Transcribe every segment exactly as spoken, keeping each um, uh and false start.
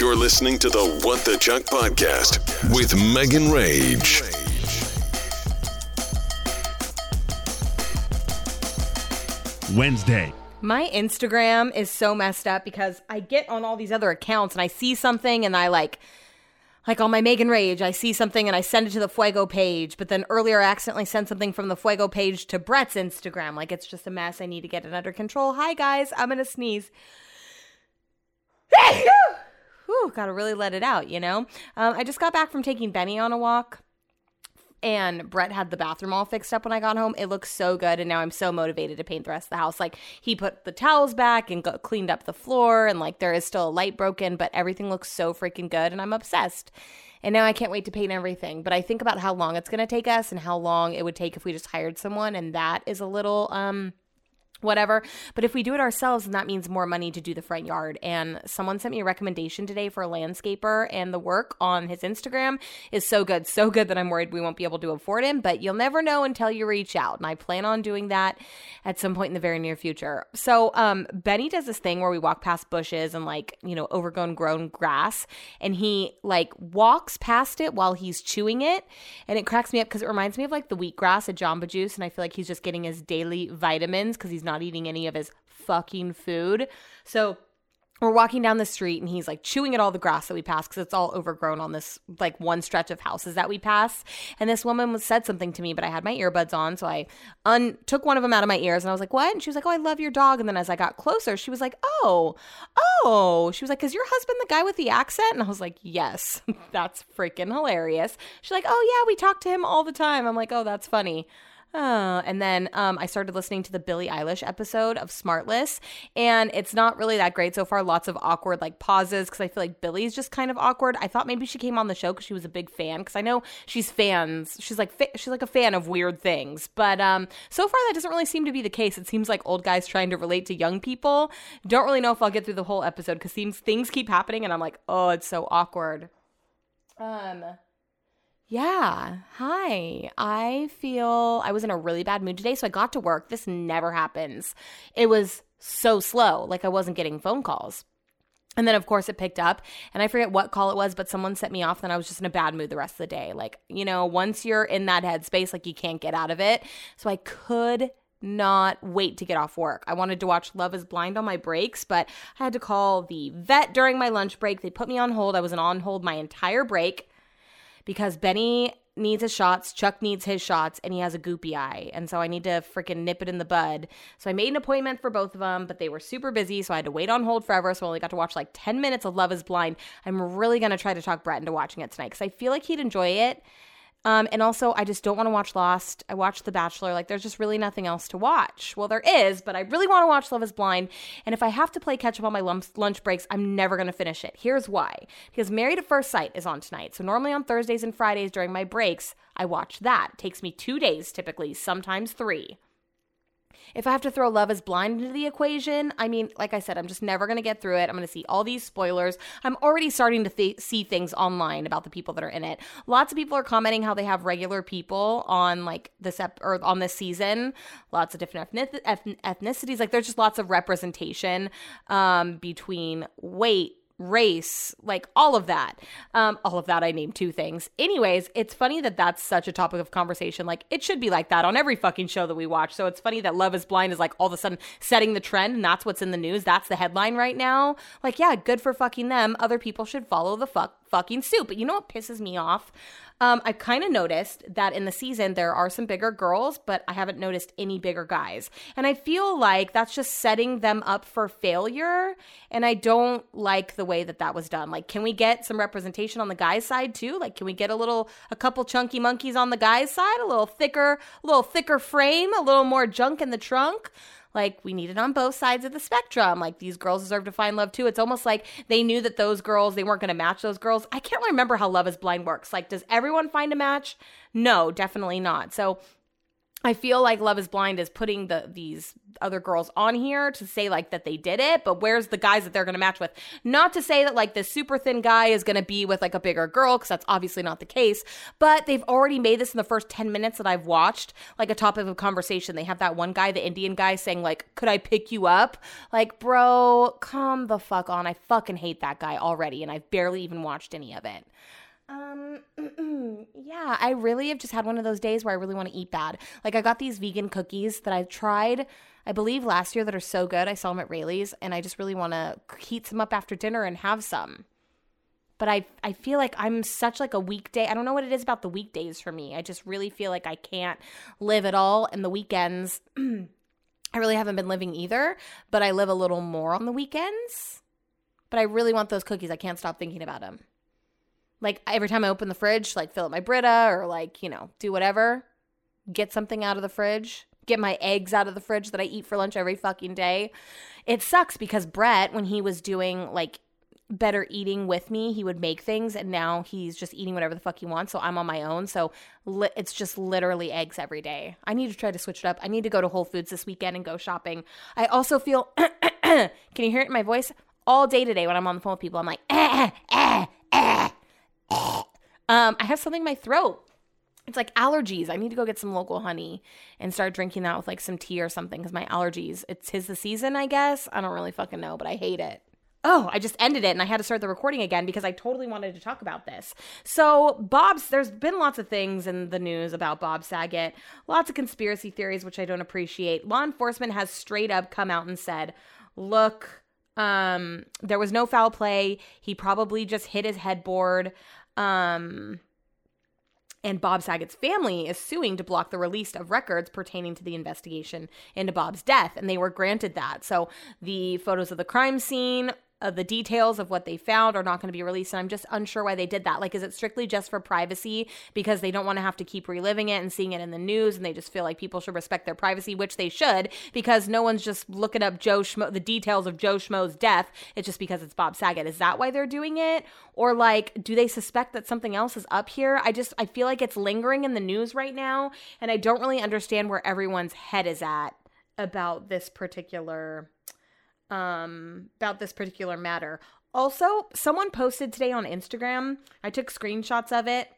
You're listening to the What The Chunk Podcast with Megan Rage. Wednesday. My Instagram is so messed up because I get on all these other accounts and I see something and I like, like on my Megan Rage, I see something and I send it to the Fuego page. But then earlier I accidentally sent something from the Fuego page to Brett's Instagram. Like, it's just a mess. I need to get it under control. Hi, guys. I'm going to sneeze. Whew, gotta really let it out, you know? Um, I just got back from taking Benny on a walk. And Brett had the bathroom all fixed up when I got home. It looks so good. And now I'm so motivated to paint the rest of the house. Like, he put the towels back and got, cleaned up the floor. And, like, there is still a light broken. But everything looks so freaking good. And I'm obsessed. And now I can't wait to paint everything. But I think about how long it's going to take us and how long it would take if we just hired someone. And that is a little... um. whatever. But if we do it ourselves, then that means more money to do the front yard. And someone sent me a recommendation today for a landscaper, and the work on his Instagram is so good, so good that I'm worried we won't be able to afford him, but you'll never know until you reach out. And I plan on doing that at some point in the very near future. So um, Benny does this thing where we walk past bushes and, like, you know, overgrown grown grass, and he, like, walks past it while he's chewing it. And it cracks me up because it reminds me of, like, the wheatgrass at Jamba Juice. And I feel like he's just getting his daily vitamins because he's not eating any of his fucking food. So we're walking down the street and he's, like, chewing at all the grass that we pass because it's all overgrown on this, like, one stretch of houses that we pass. And this woman was, said something to me, but I had my earbuds on, so I un- took one of them out of my ears and I was like, what? And she was like, oh, I love your dog. And then as I got closer, she was like, oh, oh. She was like, is your husband the guy with the accent? And I was like, yes. That's freaking hilarious. She's like, oh, yeah, we talk to him all the time. I'm like, oh, that's funny. Oh, and then um, I started listening to the Billie Eilish episode of Smartless, and it's not really that great so far. Lots of awkward, like, pauses because I feel like Billie's just kind of awkward. I thought maybe she came on the show because she was a big fan, because I know she's fans. She's like fa- she's like a fan of weird things, but um, so far that doesn't really seem to be the case. It seems like old guys trying to relate to young people. Don't really know if I'll get through the whole episode because seems things keep happening, and I'm like, oh, it's so awkward. Um. Yeah. Hi. I feel I was in a really bad mood today, so I got to work. This never happens. It was so slow. Like, I wasn't getting phone calls. And then, of course, it picked up, and I forget what call it was, but someone set me off, and I was just in a bad mood the rest of the day. Like, you know, once you're in that headspace, like, you can't get out of it. So I could not wait to get off work. I wanted to watch Love is Blind on my breaks, but I had to call the vet during my lunch break. They put me on hold. I was on hold my entire break. Because Benny needs his shots, Chuck needs his shots, and he has a goopy eye. And so I need to freaking nip it in the bud. So I made an appointment for both of them, but they were super busy, so I had to wait on hold forever. So I only got to watch like ten minutes of Love is Blind. I'm really going to try to talk Brett into watching it tonight because I feel like he'd enjoy it. Um, and also, I just don't want to watch Lost. I watched The Bachelor. Like, there's just really nothing else to watch. Well, there is, but I really want to watch Love is Blind. And if I have to play catch up on my lumps, lunch breaks, I'm never going to finish it. Here's why. Because Married at First Sight is on tonight. So normally on Thursdays and Fridays during my breaks, I watch that. It takes me two days typically, sometimes three. If I have to throw Love is Blind into the equation, I mean, like I said, I'm just never going to get through it. I'm going to see all these spoilers. I'm already starting to th- see things online about the people that are in it. Lots of people are commenting how they have regular people on, like, this ep- or on this season. Lots of different ethnic- ethnicities. Like, there's just lots of representation um, between weight, race, like all of that. Um, all of that, I named two things. Anyways, it's funny that that's such a topic of conversation. Like, it should be like that on every fucking show that we watch. So it's funny that Love is Blind is, like, all of a sudden setting the trend, and that's what's in the news. That's the headline right now. Like, yeah, good for fucking them. Other people should follow the fuck fucking suit. But you know what pisses me off? Um, I kind of noticed that in the season there are some bigger girls, but I haven't noticed any bigger guys. And I feel like that's just setting them up for failure, and I don't like the way that that was done. Like, can we get some representation on the guys' side too? Like, can we get a little, a couple chunky monkeys on the guys' side, a little thicker, a little thicker frame, a little more junk in the trunk? Like, we need it on both sides of the spectrum. Like, these girls deserve to find love, too. It's almost like they knew that those girls, they weren't going to match those girls. I can't remember how Love is Blind works. Like, does everyone find a match? No, definitely not. So I feel like Love is Blind is putting the these other girls on here to say, like, that they did it, but where's the guys that they're going to match with? Not to say that, like, this super thin guy is going to be with, like, a bigger girl, because that's obviously not the case, but they've already made this in the first ten minutes that I've watched, like, a topic of conversation. They have that one guy, the Indian guy, saying, like, could I pick you up? Like, bro, come the fuck on. I fucking hate that guy already, and I've barely even watched any of it. Um, yeah, I really have just had one of those days where I really want to eat bad. Like, I got these vegan cookies that I tried, I believe, last year that are so good. I saw them at Raley's, and I just really want to heat some up after dinner and have some. But I, I feel like I'm such, like, a weekday. I don't know what it is about the weekdays for me. I just really feel like I can't live at all. And the weekends, I really haven't been living either, but I live a little more on the weekends. But I really want those cookies. I can't stop thinking about them. Like, every time I open the fridge, like, fill up my Brita or, like, you know, do whatever. Get something out of the fridge. Get my eggs out of the fridge that I eat for lunch every fucking day. It sucks because Brett, when he was doing, like, better eating with me, he would make things. And now he's just eating whatever the fuck he wants. So I'm on my own. So li- it's just literally eggs every day. I need to try to switch it up. I need to go to Whole Foods this weekend and go shopping. I also feel, can you hear it in my voice? All day today when I'm on the phone with people, I'm like, eh, eh, eh. Um, I have something in my throat. It's like allergies. I need to go get some local honey and start drinking that with, like, some tea or something because my allergies, it's tis the season, I guess. I don't really fucking know, but I hate it. Oh, I just ended it and I had to start the recording again because I totally wanted to talk about this. So Bob's, there's been lots of things in the news about Bob Saget, lots of conspiracy theories, which I don't appreciate. Law enforcement has straight up come out and said, look, um, there was no foul play. He probably just hit his headboard. Um, and Bob Saget's family is suing to block the release of records pertaining to the investigation into Bob's death, and they were granted that. So the photos of the crime scene, uh, the details of what they found are not going to be released, and I'm just unsure why they did that. Like, is it strictly just for privacy because they don't want to have to keep reliving it and seeing it in the news, and they just feel like people should respect their privacy, which they should, because no one's just looking up Joe Schmo, the details of Joe Schmo's death. It's just because it's Bob Saget. Is that why they're doing it? Or, like, do they suspect that something else is up here? I just, I feel like it's lingering in the news right now, and I don't really understand where everyone's head is at about this particular um, about this particular matter. Also, someone posted today on Instagram, I took screenshots of it,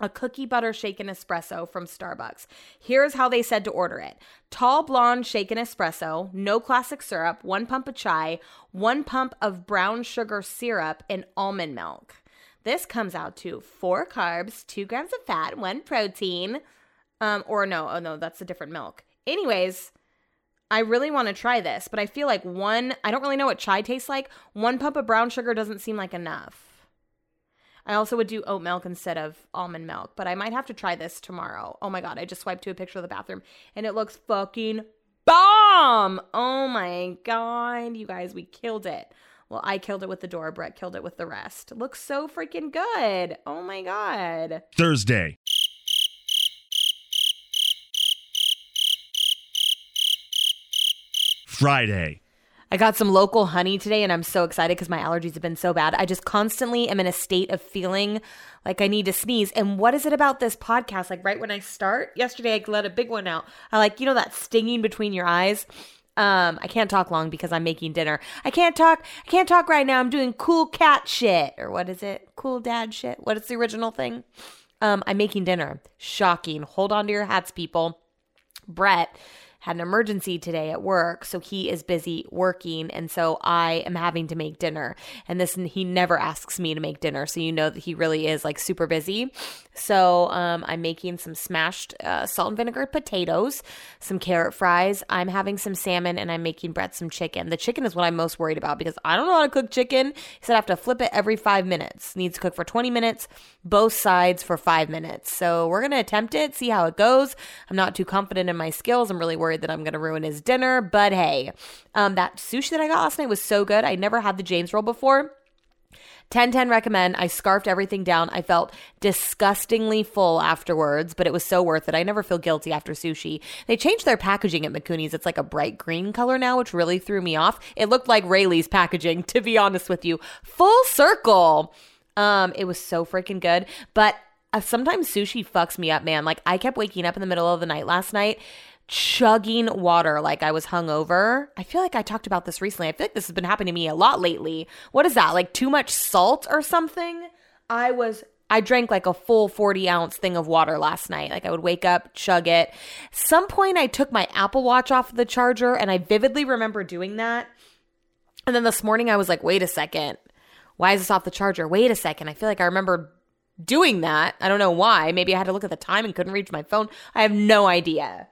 a cookie butter shaken espresso from Starbucks. Here's how they said to order it. Tall blonde shaken espresso, no classic syrup, one pump of chai, one pump of brown sugar syrup, and almond milk. This comes out to four carbs, two grams of fat, one protein, um, or no, oh no, that's a different milk. Anyways, I really want to try this, but I feel like one, I don't really know what chai tastes like. One pump of brown sugar doesn't seem like enough. I also would do oat milk instead of almond milk, but I might have to try this tomorrow. Oh my God, I just swiped to a picture of the bathroom and it looks fucking bomb. Oh my God, you guys, we killed it. Well, I killed it with the door. Brett killed it with the rest. It looks so freaking good. Oh my God. Thursday. Friday. I got some local honey today and I'm so excited because my allergies have been so bad. I just constantly am in a state of feeling like I need to sneeze. And what is it about this podcast? Like, right when I start yesterday, I let a big one out. I like, you know, that stinging between your eyes. Um, I can't talk long because I'm making dinner. I can't talk. I can't talk right now. I'm doing cool cat shit, or what is it? Cool dad shit. What is the original thing? Um, I'm making dinner. Shocking. Hold on to your hats, people. Brett had an emergency today at work, so he is busy working, and so I am having to make dinner. And this, he never asks me to make dinner, so you know that he really is, like, super busy. So um, I'm making some smashed uh, salt and vinegar potatoes, some carrot fries. I'm having some salmon, and I'm making Brett some chicken. The chicken is what I'm most worried about because I don't know how to cook chicken. He said I have to flip it every five minutes. Needs to cook for twenty minutes, both sides for five minutes. So we're going to attempt it, see how it goes. I'm not too confident in my skills. I'm really worried that I'm going to ruin his dinner, but hey, um, that sushi that I got last night was so good. I never had the James roll before. ten ten recommend. I scarfed everything down. I felt disgustingly full afterwards, but it was so worth it. I never feel guilty after sushi. They changed their packaging at Mikuni's. It's like a bright green color now, which really threw me off. It looked like Raley's packaging, to be honest with you. Full circle. Um, it was so freaking good, but uh, sometimes sushi fucks me up, man. Like, I kept waking up in the middle of the night last night chugging water like I was hungover. I feel like I talked about this recently. I feel like this has been happening to me a lot lately. What is that? Like too much salt or something? I was I drank like a full forty ounce thing of water last night. Like I would wake up, chug it. Some point I took my Apple Watch off of the charger, and I vividly remember doing that. And then this morning I was like, wait a second. Why is this off the charger? Wait a second. I feel like I remember doing that. I don't know why. Maybe I had to look at the time and couldn't reach my phone. I have no idea.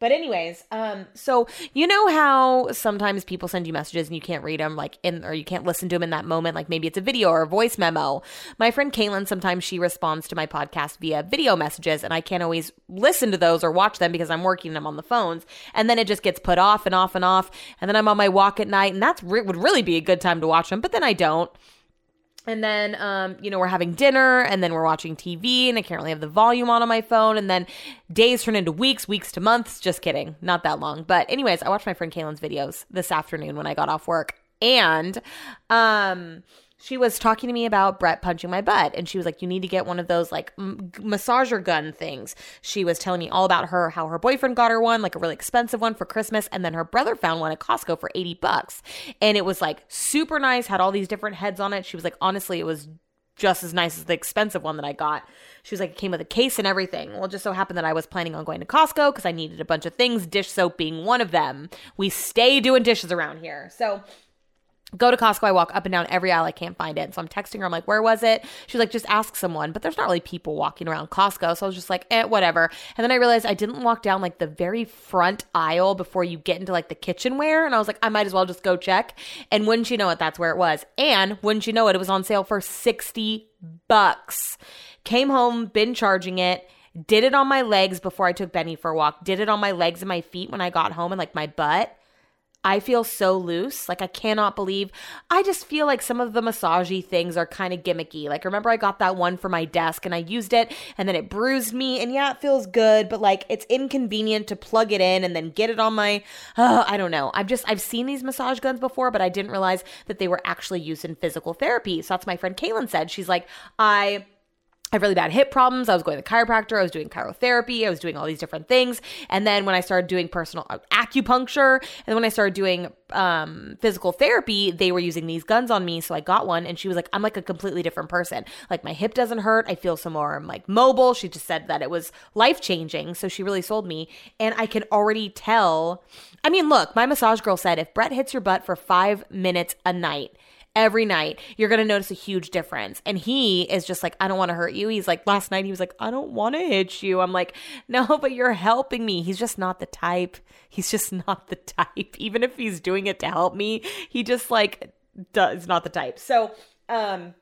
But anyways, um, so you know how sometimes people send you messages and you can't read them, like in, or you can't listen to them in that moment. Like maybe it's a video or a voice memo. My friend Caitlin, sometimes she responds to my podcast via video messages, and I can't always listen to those or watch them because I'm working them on the phones. And then it just gets put off and off and off. And then I'm on my walk at night, and that's re- would really be a good time to watch them, but then I don't. And then, um, you know, we're having dinner, and then we're watching T V, and I can't really have the volume on on my phone. And then days turn into weeks, weeks to months. Just kidding. Not that long. But anyways, I watched my friend Caitlin's videos this afternoon when I got off work. And um, she was talking to me about Brett punching my butt. And she was like, you need to get one of those like m- massager gun things. She was telling me all about her, how her boyfriend got her one, like a really expensive one for Christmas. And then her brother found one at Costco for eighty bucks. And it was like super nice, had all these different heads on it. She was like, honestly, it was just as nice as the expensive one that I got. She was like, it came with a case and everything. Well, it just so happened that I was planning on going to Costco because I needed a bunch of things, dish soap being one of them. We stay doing dishes around here. So go to Costco. I walk up and down every aisle. I can't find it. So I'm texting her. I'm like, where was it? She's like, just ask someone. But there's not really people walking around Costco. So I was just like, eh, whatever. And then I realized I didn't walk down like the very front aisle before you get into like the kitchenware. And I was like, I might as well just go check. And wouldn't you know it, that's where it was. And wouldn't you know it, it was on sale for sixty bucks. Came home, been charging it. Did it on my legs before I took Benny for a walk. Did it on my legs and my feet when I got home and like my butt. I feel so loose. Like I cannot believe. I just feel like some of the massagey things are kind of gimmicky. Like remember I got that one for my desk and I used it and then it bruised me, and yeah, it feels good, but like it's inconvenient to plug it in and then get it on my, oh, I don't know. I've just, I've seen these massage guns before, but I didn't realize that they were actually used in physical therapy. So that's what my friend Caitlin said. She's like, I... I have really bad hip problems. I was going to the chiropractor. I was doing chirotherapy. I was doing all these different things. And then when I started doing personal acupuncture, and then when I started doing um, physical therapy, they were using these guns on me. So I got one, and she was like, I'm like a completely different person. Like my hip doesn't hurt. I feel some more like mobile. She just said that it was life-changing. So she really sold me. And I can already tell. I mean, look, my massage girl said, if Brett hits your butt for five minutes a night, every night, you're going to notice a huge difference. And he is just like, I don't want to hurt you. He's like, last night he was like, I don't want to hit you. I'm like, no, but you're helping me. He's just not the type. He's just not the type. Even if he's doing it to help me, he just like does not the type. So um,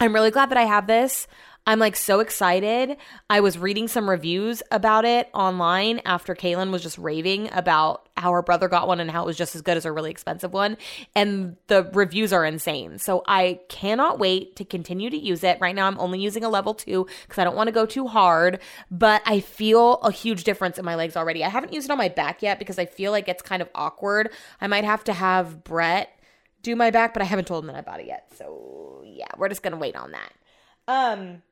I'm really glad that I have this. I'm like so excited. I was reading some reviews about it online after Caitlin was just raving about how her brother got one and how it was just as good as a really expensive one. And the reviews are insane. So I cannot wait to continue to use it. Right now I'm only using a level two because I don't want to go too hard, but I feel a huge difference in my legs already. I haven't used it on my back yet because I feel like it's kind of awkward. I might have to have Brett do my back, but I haven't told him that I bought it yet. So yeah, we're just going to wait on that. Um,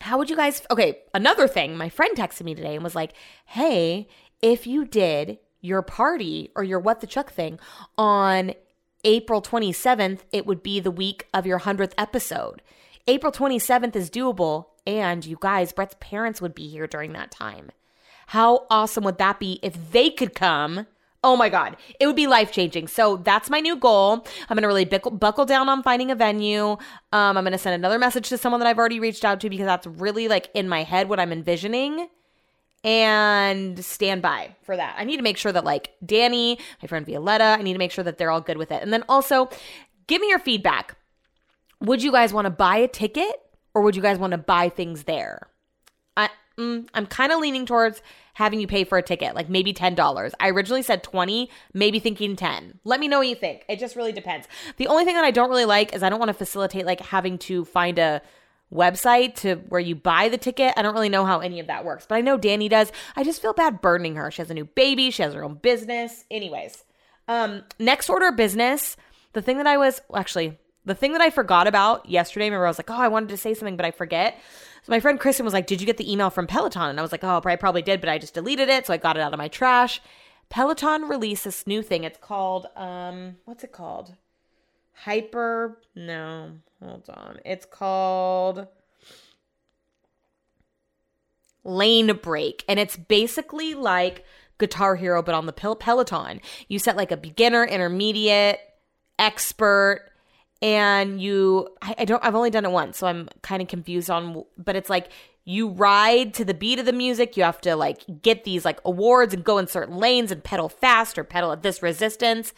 How would you guys – okay, another thing. My friend texted me today and was like, hey, if you did your party or your What the Chuck thing on April twenty-seventh, it would be the week of your hundredth episode. April twenty-seventh is doable, and you guys, Brett's parents would be here during that time. How awesome would that be if they could come? Oh my God, it would be life-changing. So that's my new goal. I'm going to really buckle, buckle down on finding a venue. Um, I'm going to send another message to someone that I've already reached out to because that's really like in my head what I'm envisioning, and stand by for that. I need to make sure that like Danny, my friend Violetta, I need to make sure that they're all good with it. And then also give me your feedback. Would you guys want to buy a ticket, or would you guys want to buy things there? I, mm, I'm kind of leaning towards having you pay for a ticket, like maybe ten dollars. I originally said twenty, maybe thinking ten. Let me know what you think. It just really depends. The only thing that I don't really like is I don't want to facilitate like having to find a website to where you buy the ticket. I don't really know how any of that works, but I know Danny does. I just feel bad burdening her. She has a new baby. She has her own business. Anyways, um, next order of business, the thing that I was – actually – The thing that I forgot about yesterday, remember I was like, oh, I wanted to say something, but I forget. So my friend Kristen was like, did you get the email from Peloton? And I was like, oh, I probably did, but I just deleted it. So I got it out of my trash. Peloton released this new thing. It's called, um, what's it called? Hyper, no, hold on. It's called Lane Break. And it's basically like Guitar Hero, but on the Pel- Peloton. You set like a beginner, intermediate, expert. And you, I, I don't, I've only done it once, so I'm kind of confused on, but it's like you ride to the beat of the music. You have to like get these like awards and go in certain lanes and pedal fast or pedal at this resistance.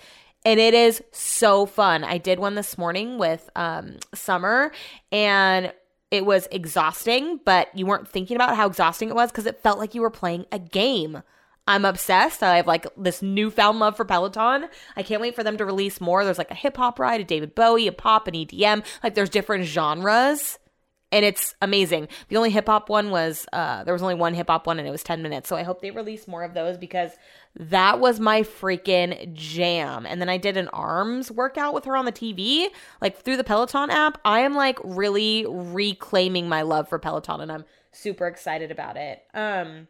And it is so fun. I did one this morning with um, Summer, and it was exhausting, but you weren't thinking about how exhausting it was because it felt like you were playing a game. I'm obsessed. I have like this newfound love for Peloton. I can't wait for them to release more. There's like a hip hop ride, a David Bowie, a pop, an E D M. Like there's different genres and it's amazing. The only hip hop one was, uh, there was only one hip hop one and it was ten minutes. So I hope they release more of those because that was my freaking jam. And then I did an arms workout with her on the T V, like through the Peloton app. I am like really reclaiming my love for Peloton and I'm super excited about it. Um,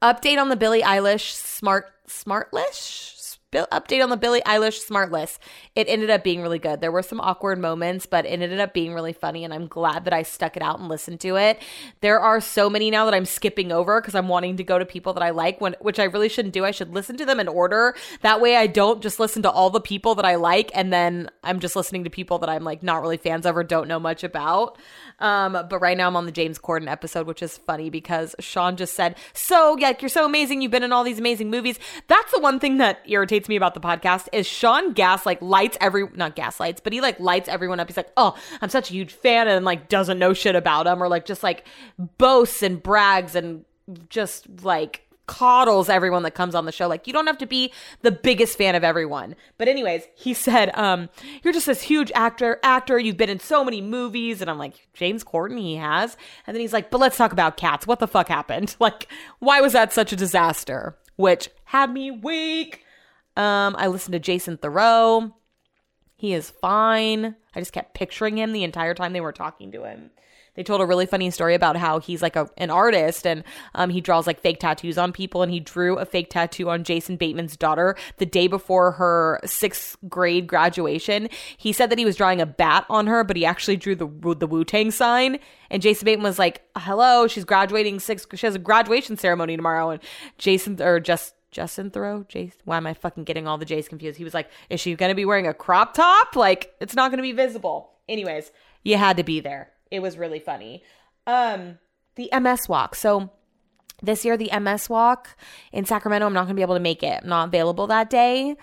Update on the Billie Eilish smart Smartless? Sp- update on the Billie Eilish Smartless. It ended up being really good. There were some awkward moments, but it ended up being really funny, and I'm glad that I stuck it out and listened to it. There are so many now that I'm skipping over because I'm wanting to go to people that I like, when, which I really shouldn't do. I should listen to them in order. That way I don't just listen to all the people that I like, and then I'm just listening to people that I'm like not really fans of or don't know much about. Um, but right now I'm on the James Corden episode, which is funny because Sean just said, so like, you're so amazing. You've been in all these amazing movies. That's the one thing that irritates me about the podcast is Sean gas, like lights every, not gaslights, but he like lights everyone up. He's like, oh, I'm such a huge fan, and like doesn't know shit about him, or like just like boasts and brags and just like coddles everyone that comes on the show. Like you don't have to be the biggest fan of everyone. But anyways, he said, um, you're just this huge actor, actor. You've been in so many movies. And I'm like, James Corden, he has. And then he's like, but let's talk about Cats. What the fuck happened? Like, why was that such a disaster? Which had me weak. Um, I listened to Jason Thoreau. He is fine. I just kept picturing him the entire time they were talking to him. They told a really funny story about how he's like a, an artist, and um, he draws like fake tattoos on people, and he drew a fake tattoo on Jason Bateman's daughter the day before her sixth grade graduation. He said that he was drawing a bat on her, but he actually drew the, the Wu-Tang sign, and Jason Bateman was like, hello, she's graduating sixth, she has a graduation ceremony tomorrow, and Jason, or just Justin Thoreau, Jason, why am I fucking getting all the J's confused? He was like, is she going to be wearing a crop top? Like, it's not going to be visible. Anyways, you had to be there. It was really funny. Um, the M S Walk. So this year, the M S Walk in Sacramento, I'm not going to be able to make it. I'm not available that day,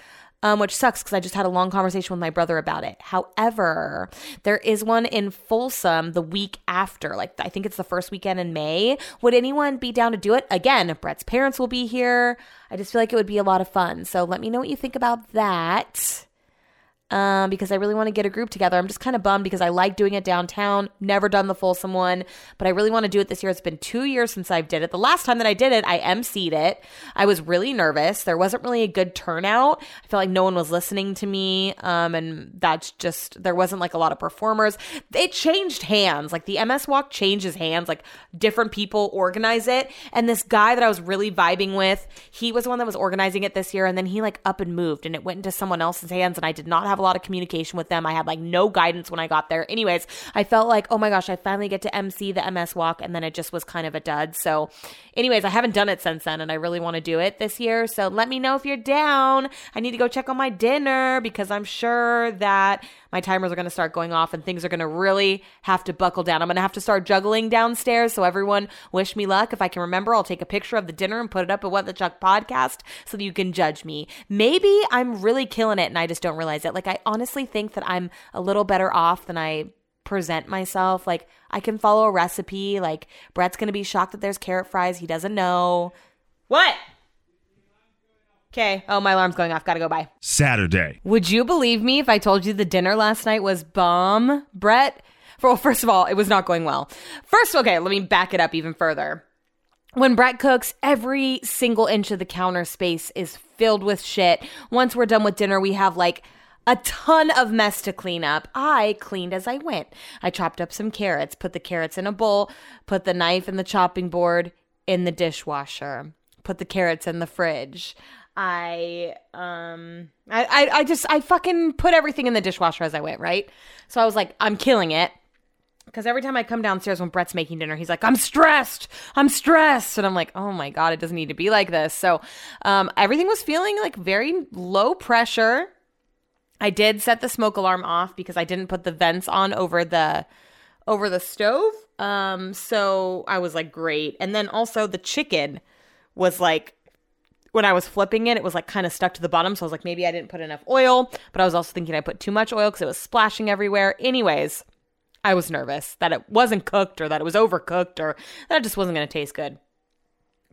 um, which sucks because I just had a long conversation with my brother about it. However, there is one in Folsom the week after. Like I think it's the first weekend in May. Would anyone be down to do it? Again, Brett's parents will be here. I just feel like it would be a lot of fun. So let me know what you think about that. Um, because I really want to get a group together. I'm just kind of bummed because I like doing it downtown. Never done the Folsom one, but I really want to do it this year. It's been two years since I've did it. The last time that I did it, I emceed it. I was really nervous. There wasn't really a good turnout. I felt like no one was listening to me. Um, and that's just, there wasn't like a lot of performers. It changed hands. Like the M S Walk changes hands. Like different people organize it. And this guy that I was really vibing with, he was the one that was organizing it this year. And then he like up and moved and it went into someone else's hands, and I did not have a lot of communication with them. I had like no guidance when I got there. Anyways, I felt like, oh my gosh, I finally get to emcee the M S Walk, and then it just was kind of a dud. So anyways, I haven't done it since then, and I really want to do it this year. So let me know if you're down. I need to go check on my dinner because I'm sure that my timers are going to start going off and things are going to really have to buckle down. I'm going to have to start juggling downstairs. So everyone wish me luck. If I can remember, I'll take a picture of the dinner and put it up at What The Chunk Podcast so that you can judge me. Maybe I'm really killing it and I just don't realize it. Like I honestly think that I'm a little better off than I present myself. Like I can follow a recipe. Like Brett's going to be shocked that there's carrot fries. He doesn't know. What? Okay. Oh, my alarm's going off. Gotta go. Bye. Saturday. Would you believe me if I told you the dinner last night was bomb, Brett? Well, first of all, it was not going well. First, okay, let me back it up even further. When Brett cooks, every single inch of the counter space is filled with shit. Once we're done with dinner, we have like a ton of mess to clean up. I cleaned as I went. I chopped up some carrots, put the carrots in a bowl, put the knife and the chopping board in the dishwasher, put the carrots in the fridge. I um I, I, I just I fucking put everything in the dishwasher as I went, right? So I was like, I'm killing it. Because every time I come downstairs when Brett's making dinner, he's like, I'm stressed. I'm stressed. And I'm like, oh, my God, it doesn't need to be like this. So um, everything was feeling like very low pressure. I did set the smoke alarm off because I didn't put the vents on over the over the stove. Um, so I was like, great. And then also the chicken was like, when I was flipping it, it was like kind of stuck to the bottom. So I was like, maybe I didn't put enough oil. But I was also thinking I put too much oil because it was splashing everywhere. Anyways, I was nervous that it wasn't cooked or that it was overcooked or that it just wasn't going to taste good.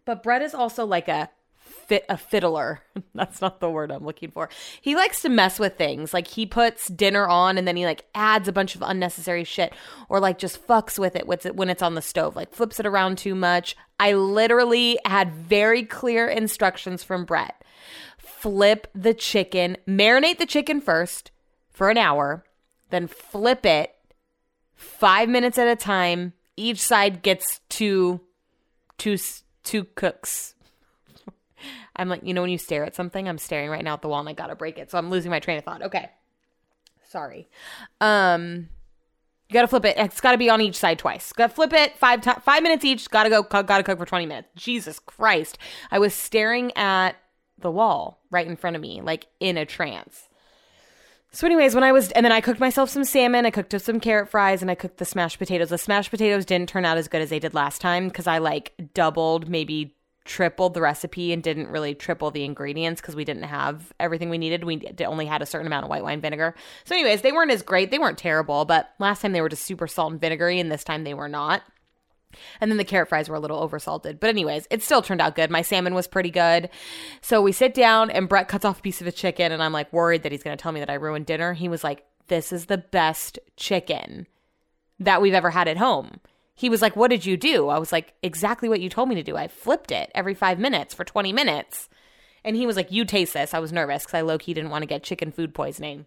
But Brett is also like a fit a fiddler. That's not the word I'm looking for. He likes to mess with things. Like he puts dinner on and then he like adds a bunch of unnecessary shit or like just fucks with it when it's on the stove, like flips it around too much. I literally had very clear instructions from Brett. Flip the chicken, marinate the chicken first for an hour, then flip it. Five minutes at a time. Each side gets two, two, two cooks. I'm like, you know, when you stare at something, I'm staring right now at the wall and I gotta break it. So I'm losing my train of thought. Okay. Sorry. Um, you gotta flip it. It's gotta be on each side twice. Gotta flip it five times, to- five minutes each. Gotta go, co- gotta cook for twenty minutes. Jesus Christ. I was staring at the wall right in front of me, like in a trance. So anyways, when I was, and then I cooked myself some salmon, I cooked up some carrot fries, and I cooked the smashed potatoes. The smashed potatoes didn't turn out as good as they did last time because I like doubled, maybe tripled the recipe and didn't really triple the ingredients because we didn't have everything we needed. We only had a certain amount of white wine vinegar. So anyways, they weren't as great. They weren't terrible, but last time they were just super salt and vinegary, and this time they were not. And then the carrot fries were a little oversalted. But anyways, it still turned out good. My salmon was pretty good. So we sit down and Brett cuts off a piece of a chicken and I'm like worried that he's going to tell me that I ruined dinner. He was like, this is the best chicken that we've ever had at home. He was like, what did you do? I was like, exactly what you told me to do. I flipped it every five minutes for twenty minutes. And he was like, you taste this. I was nervous because I low-key didn't want to get chicken food poisoning.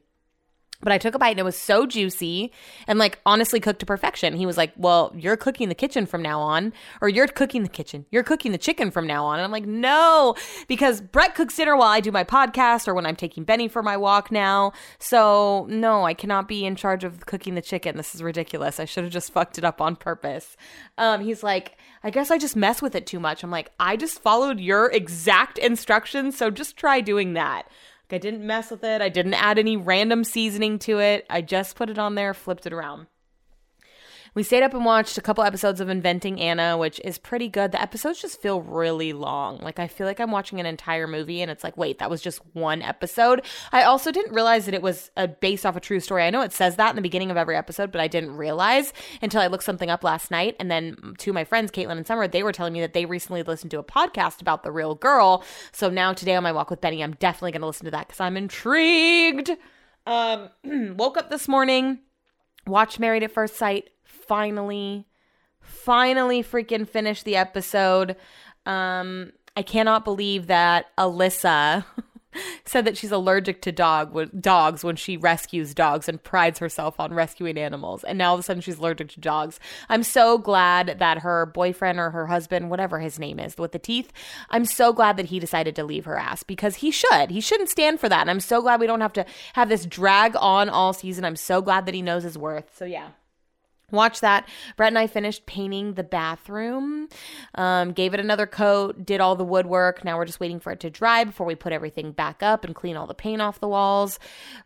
But I took a bite and it was so juicy and like honestly cooked to perfection. He was like, well, you're cooking the kitchen from now on or you're cooking the kitchen. You're cooking the chicken from now on. And I'm like, no, because Brett cooks dinner while I do my podcast or when I'm taking Benny for my walk now. So no, I cannot be in charge of cooking the chicken. This is ridiculous. I should have just fucked it up on purpose. Um, he's like, I guess I just mess with it too much. I'm like, I just followed your exact instructions. So just try doing that. I didn't mess with it. I didn't add any random seasoning to it. I just put it on there, flipped it around. We stayed up and watched a couple episodes of Inventing Anna, which is pretty good. The episodes just feel really long. Like I feel like I'm watching an entire movie and it's like, wait, that was just one episode. I also didn't realize that it was a, based off a true story. I know it says that in the beginning of every episode, but I didn't realize until I looked something up last night. And then two of my friends, Caitlin and Summer, they were telling me that they recently listened to a podcast about the real girl. So now today on my walk with Benny, I'm definitely going to listen to that because I'm intrigued. Um, woke up this morning, watched Married at First Sight. Finally, finally freaking finished the episode. Um, I cannot believe that Alyssa said that she's allergic to dog dogs when she rescues dogs and prides herself on rescuing animals. And now all of a sudden she's allergic to dogs. I'm so glad that her boyfriend or her husband, whatever his name is, with the teeth, I'm so glad that he decided to leave her ass because he should. He shouldn't stand for that. And I'm so glad we don't have to have this drag on all season. I'm so glad that he knows his worth. So yeah. Watch that. Brett and I finished painting the bathroom, um, gave it another coat, did all the woodwork. Now we're just waiting for it to dry before we put everything back up and clean all the paint off the walls.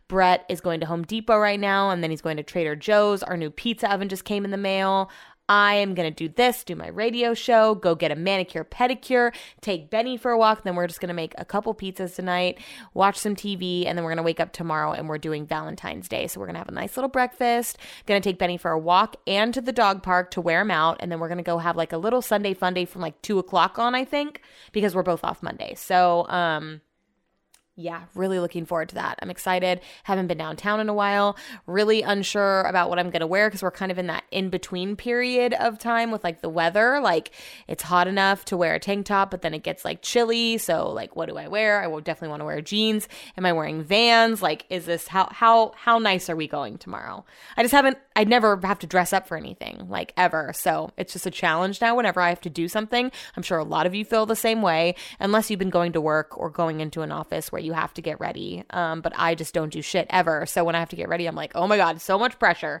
Brett is going to Home Depot right now, and then he's going to Trader Joe's. Our new pizza oven just came in the mail. I am going to do this, do my radio show, go get a manicure, pedicure, take Benny for a walk. Then we're just going to make a couple pizzas tonight, watch some T V, and then we're going to wake up tomorrow and we're doing Valentine's Day. So we're going to have a nice little breakfast, going to take Benny for a walk and to the dog park to wear him out. And then we're going to go have like a little Sunday fun day from like two o'clock on, I think, because we're both off Monday. So um, yeah, really looking forward to that. I'm excited. Haven't been downtown in a while. Really unsure about what I'm going to wear because we're kind of in that in-between period of time with like the weather. Like it's hot enough to wear a tank top, but then it gets like chilly. So like, what do I wear? I will definitely want to wear jeans. Am I wearing Vans? Like, is this how, how, how nice are we going tomorrow? I just haven't, I never have to dress up for anything like ever. So it's just a challenge now whenever I have to do something. I'm sure a lot of you feel the same way unless you've been going to work or going into an office where you have to get ready. Um, but I just don't do shit ever. So when I have to get ready, I'm like, oh my God, so much pressure.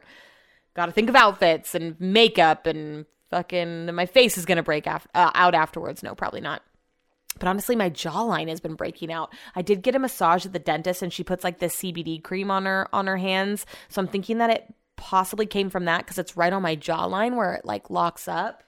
Got to think of outfits and makeup and fucking my face is going to break af- uh, out afterwards. No, probably not. But honestly, my jawline has been breaking out. I did get a massage at the dentist and she puts like this C B D cream on her, on her hands. So I'm thinking that it possibly came from that because it's right on my jawline where it like locks up.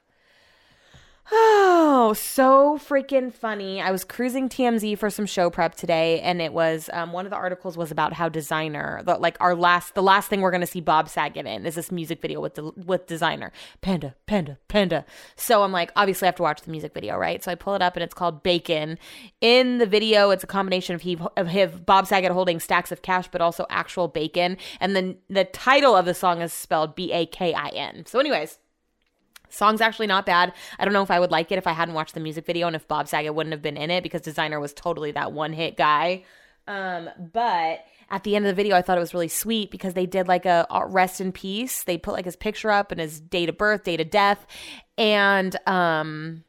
Oh, so freaking funny. I was cruising T M Z for some show prep today and it was, um, one of the articles was about how Desiigner, the, like our last, the last thing we're going to see Bob Saget in is this music video with, the, with Desiigner. Panda, panda, panda. So I'm like, obviously I have to watch the music video, right? So I pull it up and it's called Bacon. In the video, it's a combination of, he, of him, Bob Saget holding stacks of cash, but also actual bacon. And then the title of the song is spelled B A K I N. So anyways. Song's actually not bad. I don't know if I would like it if I hadn't watched the music video and if Bob Saget wouldn't have been in it because Desiigner was totally that one-hit guy. Um, but at the end of the video, I thought it was really sweet because they did like a rest in peace. They put like his picture up and his date of birth, date of death. And um,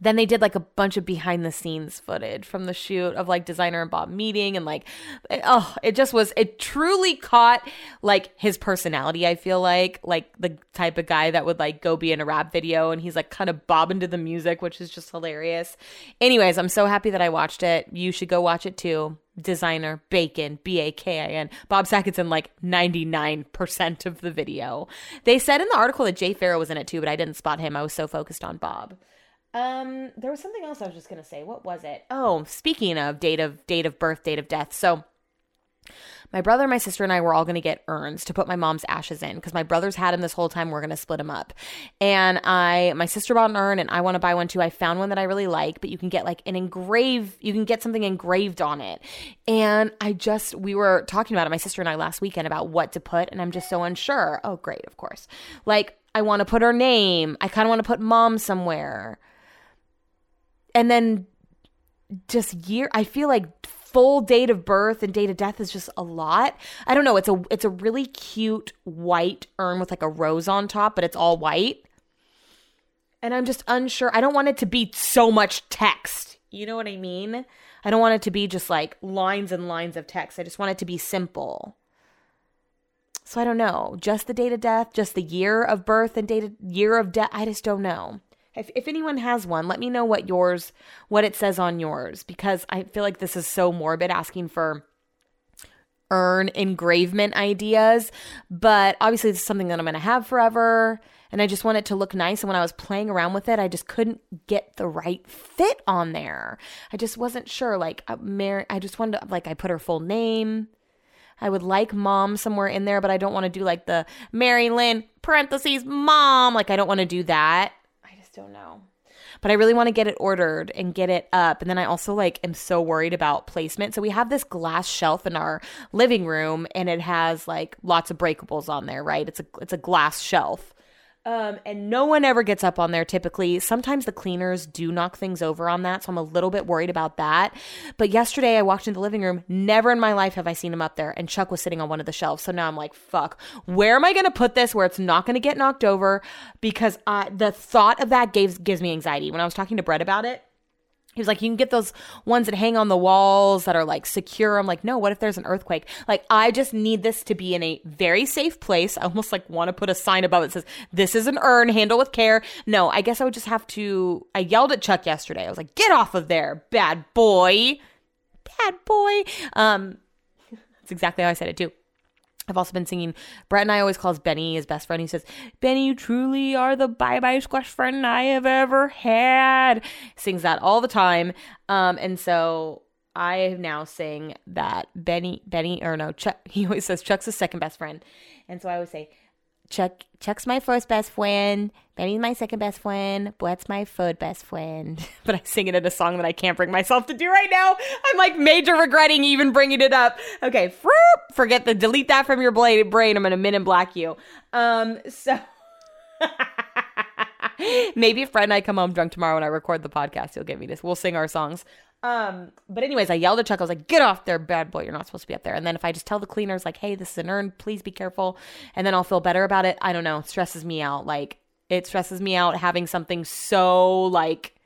then they did like a bunch of behind-the-scenes footage from the shoot of like Desiigner and Bob meeting. And like, it, oh, it just was – it truly caught like his personality, I feel like. Like the type of guy that would like go be in a rap video and he's like kind of bobbing to the music, which is just hilarious. Anyways, I'm so happy that I watched it. You should go watch it too. Desiigner, Bacon, B A K I N. Bob Saget's in like ninety-nine percent of the video. They said in the article that Jay Farrow was in it too, but I didn't spot him. I was so focused on Bob. Um, there was something else I was just going to say. What was it? Oh, speaking of date of date of birth, date of death. So my brother, my sister, and I were all going to get urns to put my mom's ashes in because my brother's had them this whole time. We're going to split them up. And I, my sister bought an urn and I want to buy one too. I found one that I really like, but you can get like an engrave, you can get something engraved on it. And I just, we were talking about it, my sister and I last weekend about what to put. And I'm just so unsure. Oh, great. Of course. Like I want to put her name. I kind of want to put mom somewhere. And then just year, I feel like full date of birth and date of death is just a lot. I don't know. It's a it's a really cute white urn with like a rose on top, but it's all white. And I'm just unsure. I don't want it to be so much text. You know what I mean? I don't want it to be just like lines and lines of text. I just want it to be simple. So I don't know. Just the date of death, just the year of birth and date of, year of death. I just don't know. If, if anyone has one, let me know what yours, what it says on yours, because I feel like this is so morbid asking for urn engravement ideas, but obviously this is something that I'm going to have forever. And I just want it to look nice. And when I was playing around with it, I just couldn't get the right fit on there. I just wasn't sure. Like I just wanted to, like I put her full name. I would like mom somewhere in there, but I don't want to do like the Mary Lynn parentheses mom. Like I don't want to do that. Don't know. But I really want to get it ordered and get it up. And then I also like am so worried about placement. So we have this glass shelf in our living room and it has like lots of breakables on there, right? It's a it's a glass shelf. Um, and no one ever gets up on there typically. Sometimes the cleaners do knock things over on that. So I'm a little bit worried about that. But yesterday I walked into the living room. Never in my life have I seen him up there. And Chuck was sitting on one of the shelves. So now I'm like, fuck, where am I going to put this where it's not going to get knocked over? Because I, the thought of that gave, gives me anxiety. When I was talking to Brett about it, he was like, you can get those ones that hang on the walls that are like secure. I'm like, no, what if there's an earthquake? Like, I just need this to be in a very safe place. I almost like want to put a sign above it that says, this is an urn, handle with care. No, I guess I would just have to, I yelled at Chuck yesterday. I was like, get off of there, bad boy, bad boy. Um, that's exactly how I said it too. I've also been singing, Brett and I always calls Benny his best friend. He says, Benny, you truly are the bye-bye squash friend I have ever had. Sings that all the time. Um, and so I now sing that Benny, Benny, or no, Chuck, he always says Chuck's his second best friend. And so I always say, Chuck Chuck's my first best friend. Benny's my second best friend. Brett's my third best friend. But I'm singing it a song that I can't bring myself to do right now. I'm like major regretting even bringing it up. Okay, forget the delete that from your brain. I'm gonna men in black you. Um, so maybe if Brett and I come home drunk tomorrow and I record the podcast, you'll get me this. We'll sing our songs. Um, but anyways, I yelled at Chuck. I was like, get off there, bad boy. You're not supposed to be up there. And then if I just tell the cleaners like, hey, this is an urn. Please be careful. And then I'll feel better about it. I don't know. It stresses me out. Like it stresses me out having something so like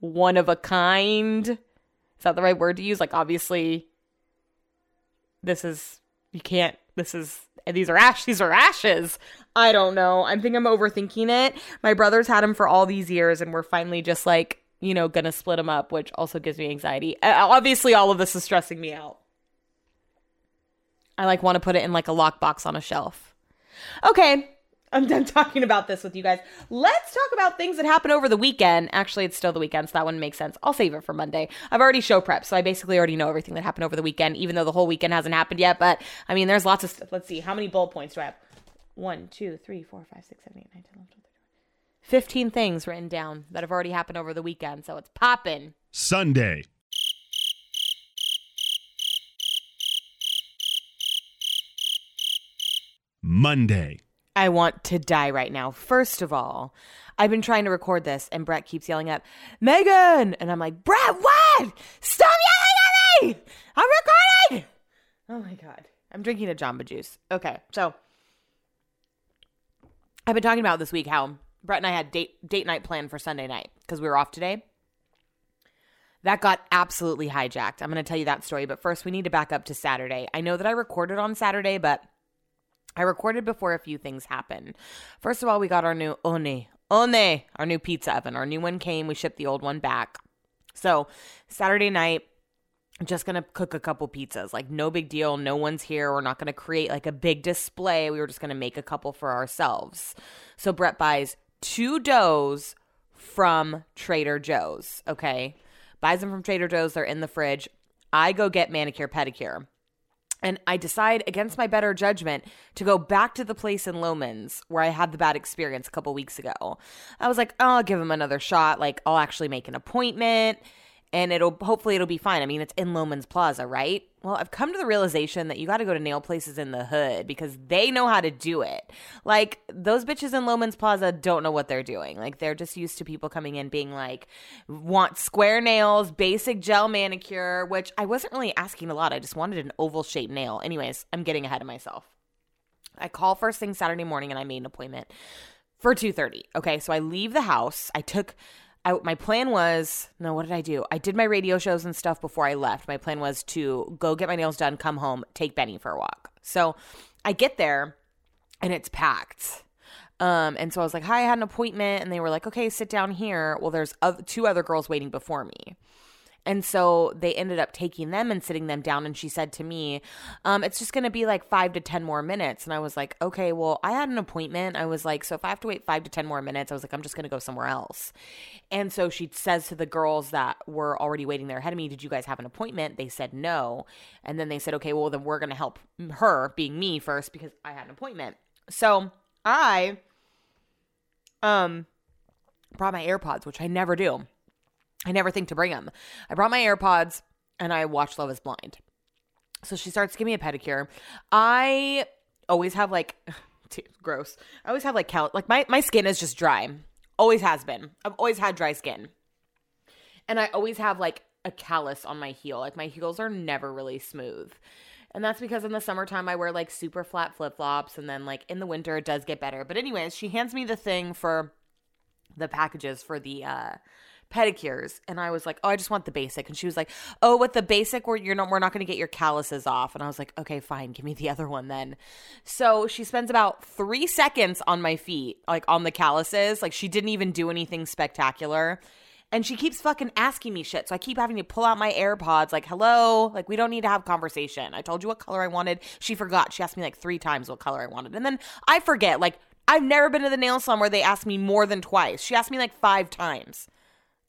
one of a kind. Is that the right word to use? Like obviously this is, you can't, this is, these are ash. These are ashes. I don't know. I think I'm overthinking it. My brother's had them for all these years and we're finally just like, you know, gonna split them up, which also gives me anxiety. Uh, obviously, all of this is stressing me out. I like want to put it in like a lockbox on a shelf. Okay, I'm done talking about this with you guys. Let's talk about things that happened over the weekend. Actually, it's still the weekend, so that one makes sense. I'll save it for Monday. I've already show prepped, so I basically already know everything that happened over the weekend, even though the whole weekend hasn't happened yet. But I mean, there's lots of stuff. Let's see, how many bullet points do I have? One, two, three, four, five, six, seven, eight, nine, ten, eleven, twelve. fifteen things written down that have already happened over the weekend, so it's popping. Sunday. Monday. I want to die right now. First of all, I've been trying to record this, and Brett keeps yelling at Megan, and I'm like, Brett, what? Stop yelling at me! I'm recording! Oh, my God. I'm drinking a Jamba Juice. Okay, so I've been talking about this week how Brett and I had date date night planned for Sunday night because we were off today. That got absolutely hijacked. I'm going to tell you that story, but first we need to back up to Saturday. I know that I recorded on Saturday, but I recorded before a few things happened. First of all, we got our new One, One, our new pizza oven. Our new one came. We shipped the old one back. So Saturday night, I'm just going to cook a couple pizzas. Like, no big deal. No one's here. We're not going to create like a big display. We were just going to make a couple for ourselves. So Brett buys two doughs from Trader Joe's, okay? Buys them from Trader Joe's. They're in the fridge. I go get manicure, pedicure. And I decide against my better judgment to go back to the place in Lomans where I had the bad experience a couple weeks ago. I was like, oh, I'll give them another shot. Like, I'll actually make an appointment and it'll hopefully it'll be fine. I mean, it's in Lomans Plaza, right? Well, I've come to the realization that you got to go to nail places in the hood because they know how to do it. Like, those bitches in Lomans Plaza don't know what they're doing. Like, they're just used to people coming in being like, want square nails, basic gel manicure, which I wasn't really asking a lot. I just wanted an oval-shaped nail. Anyways, I'm getting ahead of myself. I call first thing Saturday morning, and I made an appointment for two thirty. Okay, so I leave the house. I took... I, my plan was, no, what did I do? I did my radio shows and stuff before I left. My plan was to go get my nails done, come home, take Benny for a walk. So I get there and it's packed. Um, and so I was like, hi, I had an appointment. And they were like, okay, sit down here. Well, there's other, two other girls waiting before me. And so they ended up taking them and sitting them down. And she said to me, um, it's just going to be like five to ten more minutes. And I was like, okay, well, I had an appointment. I was like, so if I have to wait five to ten more minutes, I was like, I'm just going to go somewhere else. And so she says to the girls that were already waiting there ahead of me, did you guys have an appointment? They said no. And then they said, okay, well, then we're going to help her, being me first, because I had an appointment. So I um, brought my AirPods, which I never do. I never think to bring them. I brought my AirPods and I watched Love is Blind. So she starts giving me a pedicure. I always have like, dude, gross. I always have like, cal- like my, my skin is just dry. Always has been. I've always had dry skin. And I always have like a callus on my heel. Like my heels are never really smooth. And that's because in the summertime I wear like super flat flip-flops. And then like in the winter it does get better. But anyways, she hands me the thing for the packages for the, uh, pedicures. And I was like, oh, I just want the basic. And she was like, oh, with the basic, we're, you're not, we're not going to get your calluses off. And I was like, okay, fine. Give me the other one then. So she spends about three seconds on my feet, like on the calluses. Like she didn't even do anything spectacular. And she keeps fucking asking me shit. So I keep having to pull out my AirPods like, hello, like we don't need to have conversation. I told you what color I wanted. She forgot. She asked me like three times what color I wanted. And then I forget, like I've never been to the nail salon where they asked me more than twice. She asked me like five times.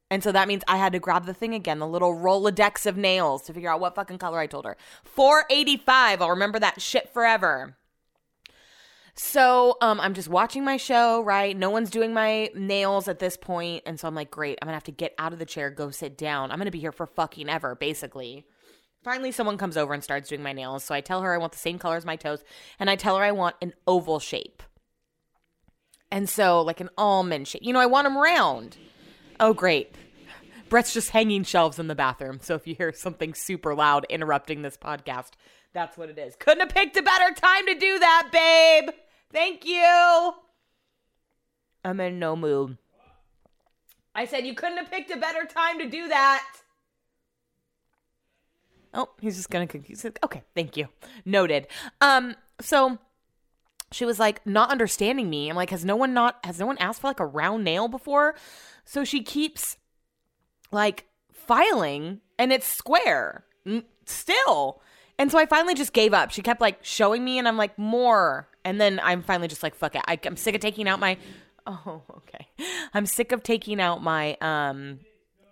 And so that means I had to grab the thing again, the little Rolodex of nails to figure out what fucking color I told her. four eighty-five. I'll remember that shit forever. So um, I'm just watching my show, right? No one's doing my nails at this point. And so I'm like, great, I'm going to have to get out of the chair, go sit down. I'm going to be here for fucking ever, basically. Finally, someone comes over and starts doing my nails. So I tell her I want the same color as my toes. And I tell her I want an oval shape. And so like an almond shape. You know, I want them round. Oh, great. Brett's just hanging shelves in the bathroom. So if you hear something super loud interrupting this podcast, that's what it is. Couldn't have picked a better time to do that, babe. Thank you. I'm in no mood. I said you couldn't have picked a better time to do that. Oh, he's just going to confuse it. Okay, thank you. Noted. Um, so she was like not understanding me. I'm like, has no one not, has no one asked for like a round nail before? So she keeps like filing and it's square still. And so I finally just gave up. She kept like showing me and I'm like, more. And then I'm finally just like, fuck it. I, I'm sick of taking out my, oh, okay. I'm sick of taking out my um,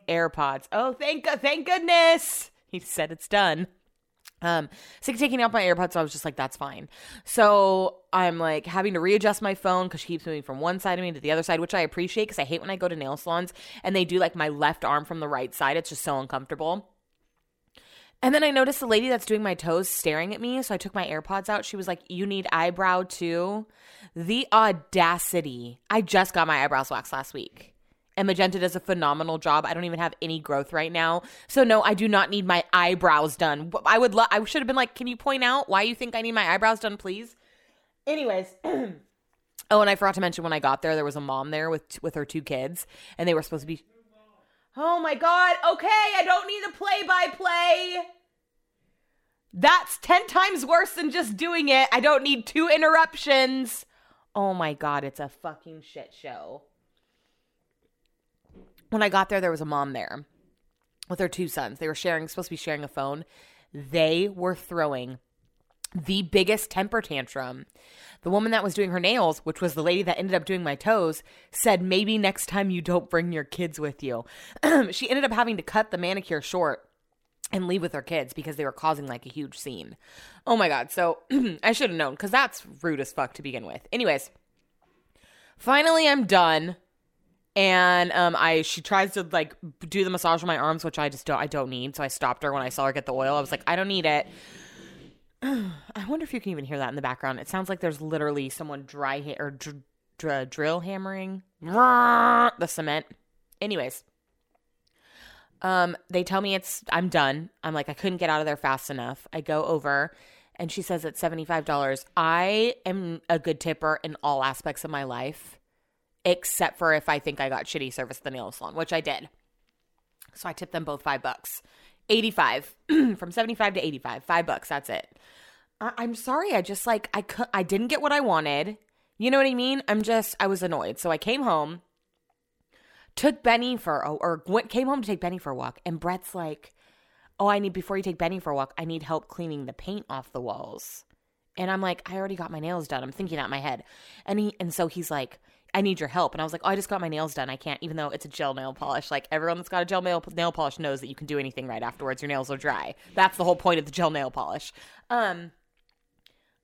AirPods. Oh, thank, thank goodness. He said it's done. Um, sick of taking out my AirPods. So I was just like, that's fine. So I'm like having to readjust my phone because she keeps moving from one side of me to the other side, which I appreciate because I hate when I go to nail salons and they do like my left arm from the right side. It's just so uncomfortable. And then I noticed the lady that's doing my toes staring at me. So I took my AirPods out. She was like, you need eyebrow too. The audacity. I just got my eyebrows waxed last week. And Magenta does a phenomenal job. I don't even have any growth right now. So no, I do not need my eyebrows done. I would love, I should have been like, can you point out why you think I need my eyebrows done, please? Anyways. Oh, and I forgot to mention when I got there, there was a mom there with, with her two kids and they were supposed to be, oh my God. Okay. I don't need a play by play. That's ten times worse than just doing it. I don't need two interruptions. Oh my God. It's a fucking shit show. When I got there, there was a mom there with her two sons. They were sharing, supposed to be sharing a phone. They were throwing the biggest temper tantrum. The woman that was doing her nails, which was the lady that ended up doing my toes, said, maybe next time you don't bring your kids with you. She ended up having to cut the manicure short and leave with her kids because they were causing like a huge scene. Oh my God. So I should have known because that's rude as fuck to begin with. Anyways, finally I'm done. And um, I she tries to like do the massage on my arms, which I just don't I don't need. So I stopped her when I saw her get the oil. I was like, I don't need it. I wonder if you can even hear that in the background. It sounds like there's literally someone dry ha- or dr- dr- drill hammering the cement. Anyways, um, they tell me it's I'm done. I'm like I couldn't get out of there fast enough. I go over. And she says it's seventy-five dollars. I am a good tipper in all aspects of my life. Except for if I think I got shitty service at the nail salon, which I did. So I tipped them both five bucks. eighty-five from seventy-five to eighty-five. Five bucks, that's it. I- I'm sorry. I just like, I, cu- I didn't get what I wanted. You know what I mean? I'm just, I was annoyed. So I came home, took Benny for, a, or went, came home to take Benny for a walk. And Brett's like, oh, I need, before you take Benny for a walk, I need help cleaning the paint off the walls. And I'm like, I already got my nails done. I'm thinking that in my head. And he, and so he's like, I need your help. And I was like, oh, I just got my nails done. I can't, even though it's a gel nail polish. Like everyone that's got a gel nail, nail polish knows that you can do anything right afterwards. Your nails are dry. That's the whole point of the gel nail polish. Um,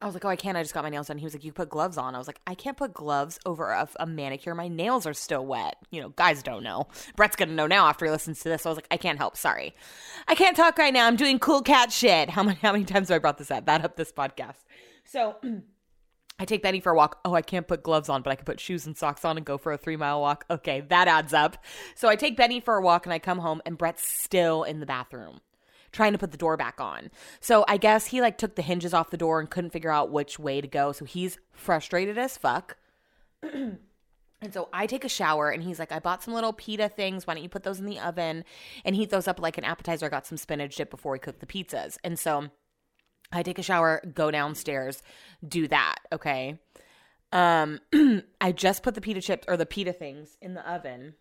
I was like, oh, I can't. I just got my nails done. He was like, you put gloves on. I was like, I can't put gloves over a, a manicure. My nails are still wet. You know, guys don't know. Brett's going to know now after he listens to this. So I was like, I can't help. Sorry. I can't talk right now. I'm doing cool cat shit. How many, how many times have I brought this up? That up this podcast. So I take Benny for a walk. Oh, I can't put gloves on, but I can put shoes and socks on and go for a three mile walk. Okay, that adds up. So I take Benny for a walk and I come home and Brett's still in the bathroom trying to put the door back on. So I guess he like took the hinges off the door and couldn't figure out which way to go. So he's frustrated as fuck. And so I take a shower and he's like, I bought some little pita things. Why don't you put those in the oven and heat those up like an appetizer? I got some spinach dip before we cook the pizzas. And so I take a shower, go downstairs, do that, okay? Um, I just put the pita chips or the pita things in the oven.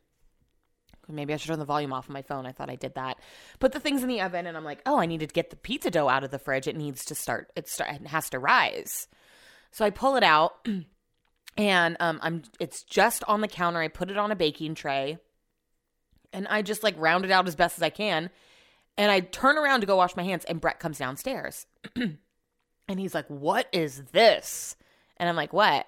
Maybe I should turn the volume off on my phone. I thought I did that. Put the things in the oven and I'm like, oh, I need to get the pizza dough out of the fridge. It needs to start. It, start, it has to rise. So I pull it out and um, I'm. It's just on the counter. I put it on a baking tray and I just like round it out as best as I can. And I turn around to go wash my hands and Brett comes downstairs and he's like, what is this? And I'm like, what?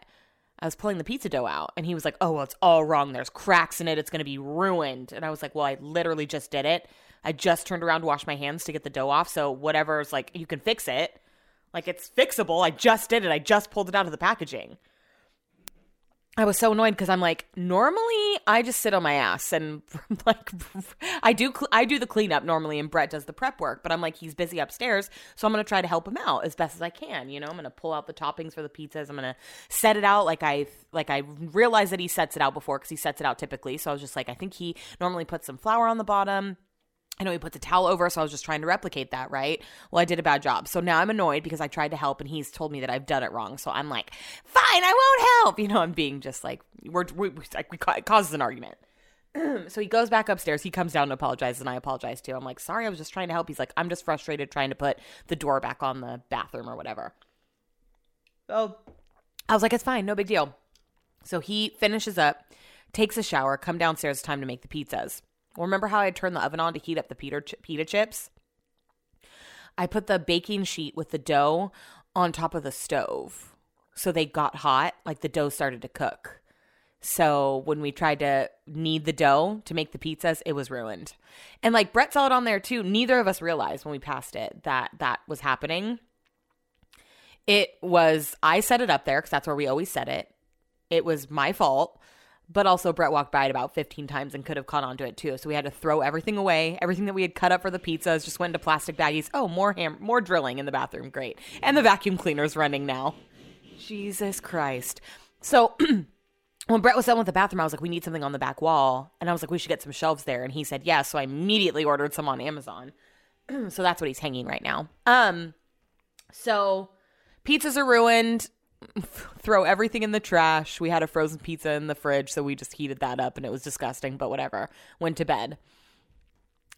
I was pulling the pizza dough out. And he was like, oh, well, it's all wrong. There's cracks in it. It's going to be ruined. And I was like, well, I literally just did it. I just turned around to wash my hands to get the dough off. So whatever's like, you can fix it. Like, it's fixable. I just did it. I just pulled it out of the packaging. I was so annoyed because I'm like, normally I just sit on my ass and like I do cl- I do the cleanup normally and Brett does the prep work. But I'm like, he's busy upstairs. So I'm going to try to help him out as best as I can. You know, I'm going to pull out the toppings for the pizzas. I'm going to set it out like I like I realized that he sets it out before because he sets it out typically. So I was just like, I think he normally puts some flour on the bottom. I know he puts a towel over, so I was just trying to replicate that, right? Well, I did a bad job. So now I'm annoyed because I tried to help and he's told me that I've done it wrong. So I'm like, fine, I won't help. You know, I'm being just like, we're, we, like we ca- it causes an argument. So he goes back upstairs. He comes down to apologize and I apologize too. I'm like, sorry, I was just trying to help. He's like, I'm just frustrated trying to put the door back on the bathroom or whatever. So I was like, it's fine, no big deal. So he finishes up, takes a shower, come downstairs, time to make the pizzas. Remember how I turned the oven on to heat up the pita chips? I put the baking sheet with the dough on top of the stove. So they got hot, like the dough started to cook. So when we tried to knead the dough to make the pizzas, it was ruined. And like Brett saw it on there too. Neither of us realized when we passed it that that was happening. It was, I set it up there because that's where we always set it. It was my fault. But also Brett walked by it about fifteen times and could have caught onto it too. So we had to throw everything away. Everything that we had cut up for the pizzas just went into plastic baggies. Oh, more ham, more drilling in the bathroom. Great. And the vacuum cleaner's running now. Jesus Christ. So when Brett was done with the bathroom, I was like, we need something on the back wall. And I was like, we should get some shelves there. And he said, yes. Yeah. So I immediately ordered some on Amazon. So that's what he's hanging right now. Um, so pizzas are ruined. Throw everything in the trash. We had a frozen pizza in the fridge, so we just heated that up and it was disgusting, but whatever. Went to bed.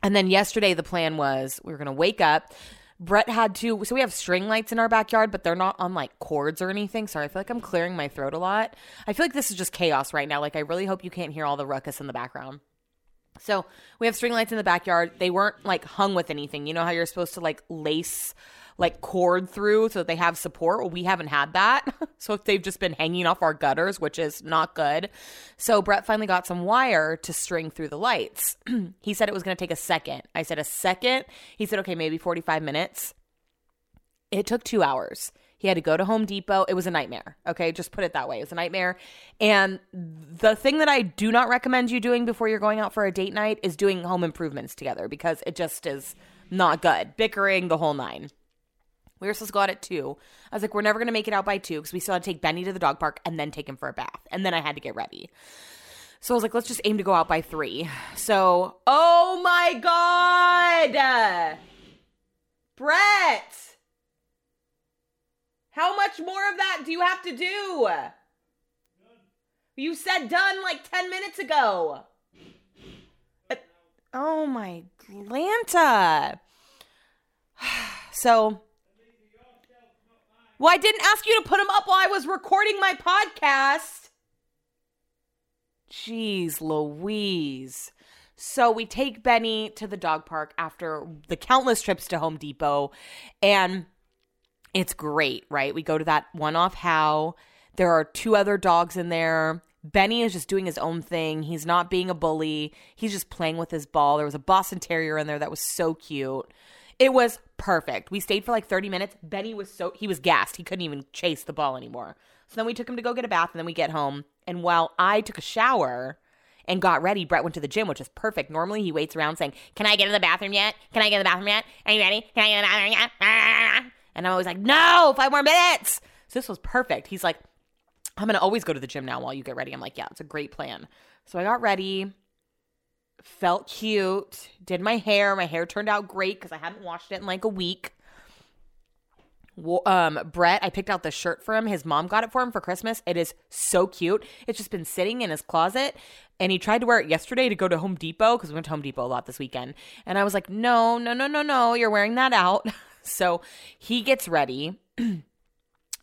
And then yesterday the plan was we were going to wake up. Brett had to – so we have string lights in our backyard, but they're not on like cords or anything. Sorry, I feel like I'm clearing my throat a lot. I feel like this is just chaos right now. Like I really hope you can't hear all the ruckus in the background. So we have string lights in the backyard. They weren't like hung with anything. You know how you're supposed to like lace – like cord through so that they have support. Well, we haven't had that. So if they've just been hanging off our gutters, which is not good. So Brett finally got some wire to string through the lights. He said it was going to take a second. I said a second. He said, okay, maybe forty-five minutes. It took two hours. He had to go to Home Depot. It was a nightmare. Okay, just put it that way. It was a nightmare. And the thing that I do not recommend you doing before you're going out for a date night is doing home improvements together because it just is not good. Bickering, the whole nine. We were supposed to go out at two. I was like, we're never going to make it out by two because we still had to take Benny to the dog park and then take him for a bath. And then I had to get ready. So I was like, let's just aim to go out by three. So, oh my God. Brett. How much more of that do you have to do? Done. You said done like ten minutes ago. Uh, oh my Atlanta. So... Well, I didn't ask you to put them up while I was recording my podcast. Jeez Louise. So we take Benny to the dog park after the countless trips to Home Depot. And it's great, right? We go to that one-off how. There are two other dogs in there. Benny is just doing his own thing. He's not being a bully. He's just playing with his ball. There was a Boston Terrier in there that was so cute. It was perfect. We stayed for like thirty minutes. Benny was so, he was gassed. He couldn't even chase the ball anymore. So then we took him to go get a bath and then we get home. And while I took a shower and got ready, Brett went to the gym, which is perfect. Normally he waits around saying, can I get in the bathroom yet? Can I get in the bathroom yet? Are you ready? Can I get in the bathroom yet? Ah! And I'm always like, no, five more minutes. So this was perfect. He's like, I'm going to always go to the gym now while you get ready. I'm like, yeah, it's a great plan. So I got ready. Felt cute. Did my hair. My hair turned out great because I hadn't washed it in like a week. Um, Brett, I picked out the shirt for him. His mom got it for him for Christmas. It is so cute. It's just been sitting in his closet. And he tried to wear it yesterday to go to Home Depot because we went to Home Depot a lot this weekend. And I was like, no, no, no, no, no. You're wearing that out. So he gets ready.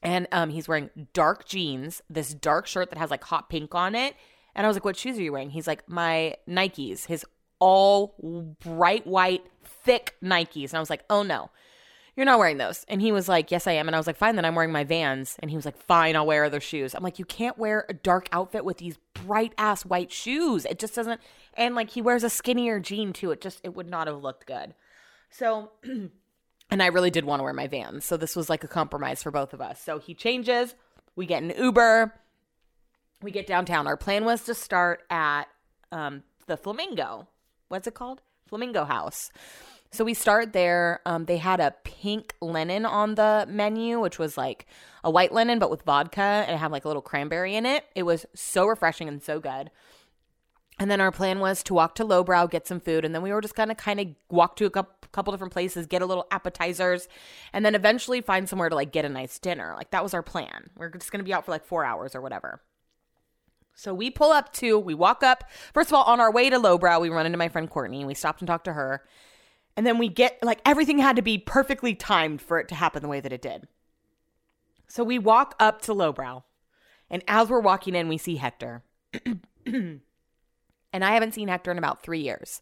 And um, he's wearing dark jeans, this dark shirt that has like hot pink on it. And I was like, what shoes are you wearing? He's like, my Nikes, his all bright white, thick Nikes. And I was like, oh no, you're not wearing those. And he was like, yes, I am. And I was like, fine, then I'm wearing my Vans. And he was like, fine, I'll wear other shoes. I'm like, you can't wear a dark outfit with these bright ass white shoes. It just doesn't. And like, he wears a skinnier jean too. It just, it would not have looked good. So, and I really did want to wear my Vans. So this was like a compromise for both of us. So he changes. We get an Uber. We get downtown. Our plan was to start at um, the Flamingo. What's it called? Flamingo House. So we start there. Um, they had a pink linen on the menu, which was like a white linen, but with vodka, and it had like a little cranberry in it. It was so refreshing and so good. And then our plan was to walk to Lowbrow, get some food. And then we were just going to kind of walk to a couple different places, get a little appetizers, and then eventually find somewhere to like get a nice dinner. Like that was our plan. We're just going to be out for like four hours or whatever. So we pull up to, we walk up. First of all, on our way to Lowbrow, we run into my friend Courtney, and we stopped and talked to her. And then we get, like, everything had to be perfectly timed for it to happen the way that it did. So we walk up to Lowbrow. And as we're walking in, we see Hector. And I haven't seen Hector in about three years.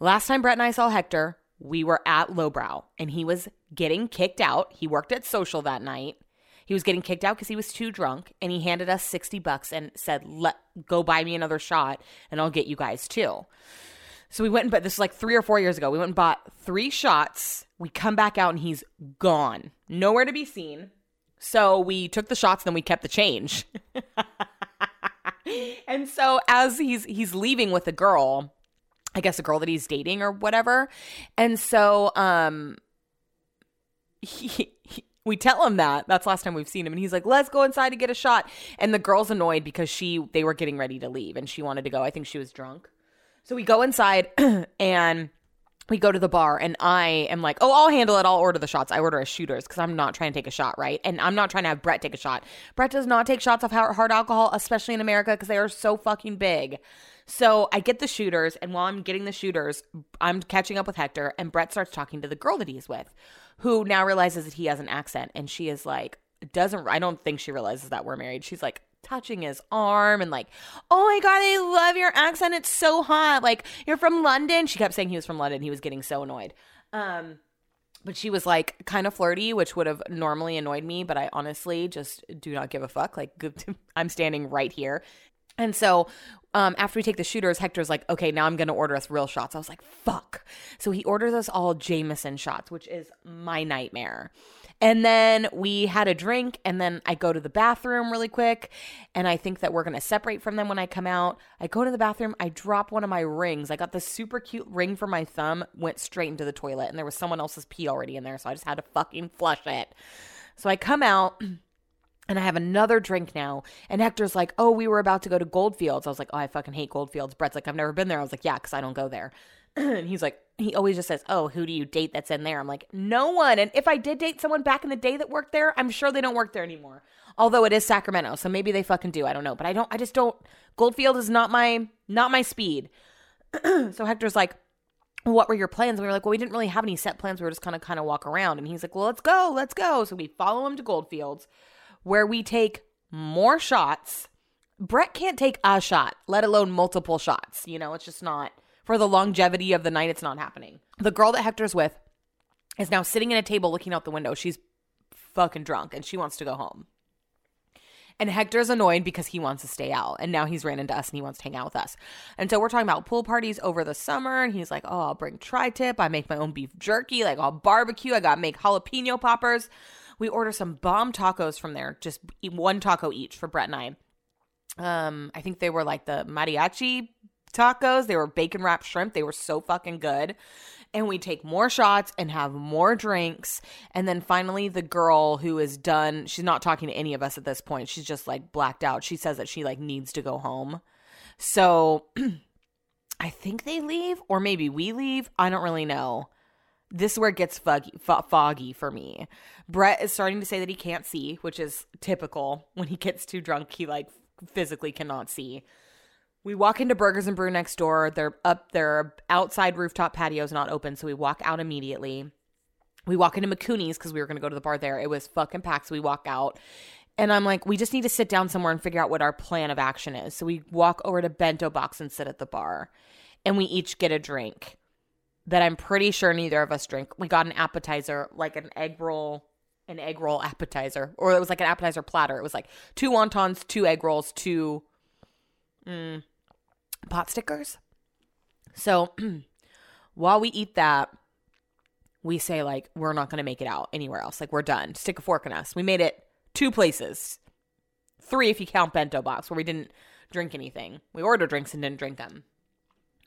Last time Brett and I saw Hector, we were at Lowbrow. And he was getting kicked out. He worked at Social that night. He was getting kicked out because he was too drunk, and he handed us sixty bucks and said, "Let go buy me another shot, and I'll get you guys too." So we went and bought, this was like three or four years ago, we went and bought three shots. We come back out, and he's gone. Nowhere to be seen. So we took the shots, and then we kept the change. And so as he's he's leaving with a girl, I guess a girl that he's dating or whatever, and so um, he... he we tell him that. That's last time we've seen him. And he's like, let's go inside to get a shot. And the girl's annoyed because she they were getting ready to leave and she wanted to go. I think she was drunk. So we go inside and we go to the bar. And I am like, oh, I'll handle it. I'll order the shots. I order a shooter's because I'm not trying to take a shot, right? And I'm not trying to have Brett take a shot. Brett does not take shots of hard alcohol, especially in America, because they are so fucking big. So I get the shooters. And while I'm getting the shooters, I'm catching up with Hector. And Brett starts talking to the girl that he's with, who now realizes that he has an accent, and she is like, doesn't, I don't think she realizes that we're married. She's like touching his arm and like, oh my God, I love your accent. It's so hot. Like, you're from London. She kept saying he was from London. He was getting so annoyed. Um, but she was like kind of flirty, which would have normally annoyed me, but I honestly just do not give a fuck. Like, I'm standing right here. And so um, after we take the shooters, Hector's like, okay, now I'm going to order us real shots. I was like, fuck. So he orders us all Jameson shots, which is my nightmare. And then we had a drink, and then I go to the bathroom really quick, and I think that we're going to separate from them when I come out. I go to the bathroom. I drop one of my rings. I got this super cute ring for my thumb, went straight into the toilet, and there was someone else's pee already in there, so I just had to fucking flush it. So I come out. And I have another drink now. And Hector's like, oh, we were about to go to Goldfields. I was like, oh, I fucking hate Goldfields. Brett's like, I've never been there. I was like, yeah, because I don't go there. And he's like, he always just says, oh, who do you date that's in there? I'm like, no one. And if I did date someone back in the day that worked there, I'm sure they don't work there anymore. Although it is Sacramento, so maybe they fucking do. I don't know. But I don't, I just don't. Goldfield is not my, not my speed. So Hector's like, what were your plans? We were like, well, we didn't really have any set plans. We were just kind of kind of walk around. And he's like, well, let's go. Let's go. So we follow him to Goldfields, where we take more shots. Brett can't take a shot, let alone multiple shots. You know, it's just not, for the longevity of the night, it's not happening. The girl that Hector's with is now sitting at a table looking out the window. She's fucking drunk and she wants to go home. And Hector's annoyed because he wants to stay out. And now he's ran into us and he wants to hang out with us. And so we're talking about pool parties over the summer. And he's like, oh, I'll bring tri-tip. I make my own beef jerky. Like, I'll barbecue. I got to make jalapeno poppers. We order some bomb tacos from there, just one taco each for Brett and I. Um, I think they were like the mariachi tacos. They were bacon wrapped shrimp. They were so fucking good. And we take more shots and have more drinks. And then finally the girl who is done, she's not talking to any of us at this point. She's just like blacked out. She says that she like needs to go home. So I think they leave, or maybe we leave. I don't really know. This is where it gets foggy, fo- foggy for me. Brett is starting to say that he can't see, which is typical. When he gets too drunk, he like physically cannot see. We walk into Burgers and Brew next door. They're up, their outside rooftop patio is not open, so we walk out immediately. We walk into McCooney's because we were going to go to the bar there. It was fucking packed, so we walk out. And I'm like, we just need to sit down somewhere and figure out what our plan of action is. So we walk over to Bento Box and sit at the bar. And we each get a drink. that I'm pretty sure neither of us drink. We got an appetizer, like an egg roll, an egg roll appetizer. Or it was like an appetizer platter. It was like two wontons, two egg rolls, two mm, pot stickers. So while we eat that, we say like, we're not going to make it out anywhere else. Like, we're done. Stick a fork in us. We made it two places. Three if you count Bento Box, where we didn't drink anything. We ordered drinks and didn't drink them.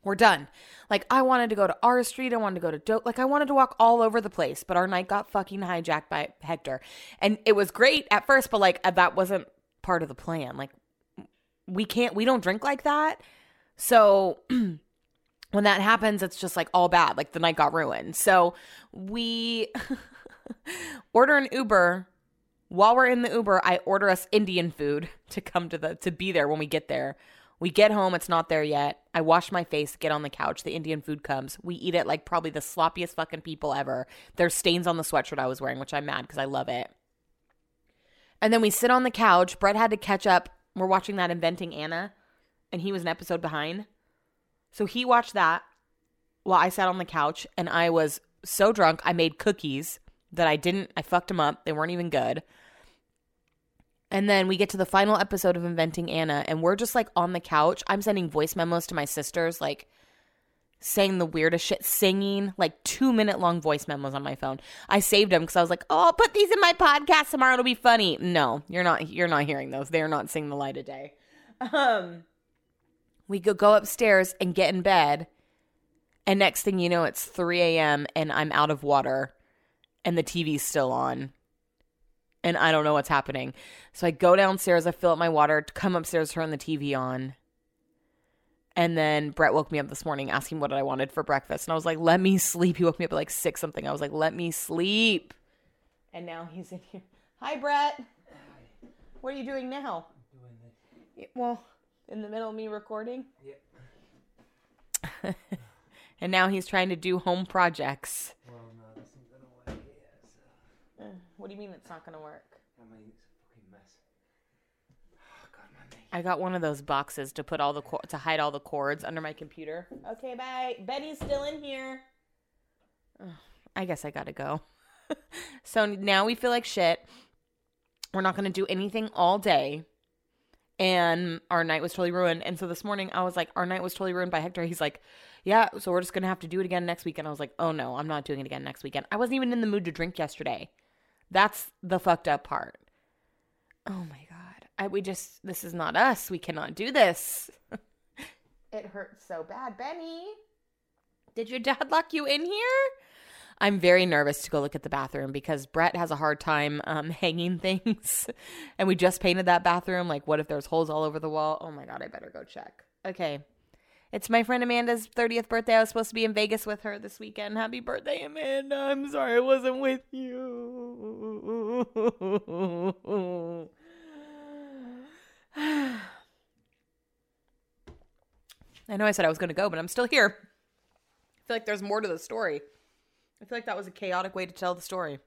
We're done. Like, I wanted to go to R Street. I wanted to go to Dope. Like, I wanted to walk all over the place, but our night got fucking hijacked by Hector. And it was great at first, but like, that wasn't part of the plan. Like, we can't, we don't drink like that. So when that happens, it's just like all bad. Like, the night got ruined. So we order an Uber. While we're in the Uber, I order us Indian food to come to the, to be there when we get there. We get home. It's not there yet. I wash my face, get on the couch. The Indian food comes. We eat it like probably the sloppiest fucking people ever. There's stains on the sweatshirt I was wearing, which I'm mad because I love it. And then we sit on the couch. Brett had to catch up. We're watching that Inventing Anna, and he was an episode behind. So he watched that while I sat on the couch, and I was so drunk. I made cookies that I didn't – I fucked them up. They weren't even good. And then we get to the final episode of Inventing Anna, and we're just, like, on the couch. I'm sending voice memos to my sisters, like, saying the weirdest shit, singing, like, two-minute-long voice memos on my phone. I saved them because I was like, oh, I'll put these in my podcast tomorrow. It'll be funny. No, you're not You're not hearing those. They're not seeing the light of day. Um, we go, go upstairs and get in bed, and next thing you know, it's three a.m., and I'm out of water, and the T V's still on. And I don't know what's happening. So I go downstairs. I fill up my water. Come upstairs. Turn the T V on. And then Brett woke me up this morning asking what I wanted for breakfast. And I was like, let me sleep. He woke me up at like six something. I was like, let me sleep. And now he's in here. Hi, Brett. Hi. What are you doing now? I'm doing this. Well, in the middle of me recording? Yep. And now he's trying to do home projects. Well, no, this isn't gonna work yet, so. uh, What do you mean it's not going to work? I mean, it's a fucking mess. Oh, God, my knee. I got one of those boxes to put all the cor- to hide all the cords under my computer. Okay, bye. Benny's still in here. Oh, I guess I got to go. So now we feel like shit. We're not going to do anything all day. And our night was totally ruined. And so this morning I was like, our night was totally ruined by Hector. He's like, yeah, so we're just going to have to do it again next weekend. I was like, oh, no, I'm not doing it again next weekend. I wasn't even in the mood to drink yesterday. That's the fucked up part. Oh, my God. I, we just, this is not us. We cannot do this. It hurts so bad. Benny, did your dad lock you in here? I'm very nervous to go look at the bathroom because Brett has a hard time um, hanging things. And we just painted that bathroom. Like, what if there's holes all over the wall? Oh, my God. I better go check. Okay. It's my friend Amanda's thirtieth birthday. I was supposed to be in Vegas with her this weekend. Happy birthday, Amanda. I'm sorry I wasn't with you. I know I said I was going to go, but I'm still here. I feel like there's more to the story. I feel like that was a chaotic way to tell the story.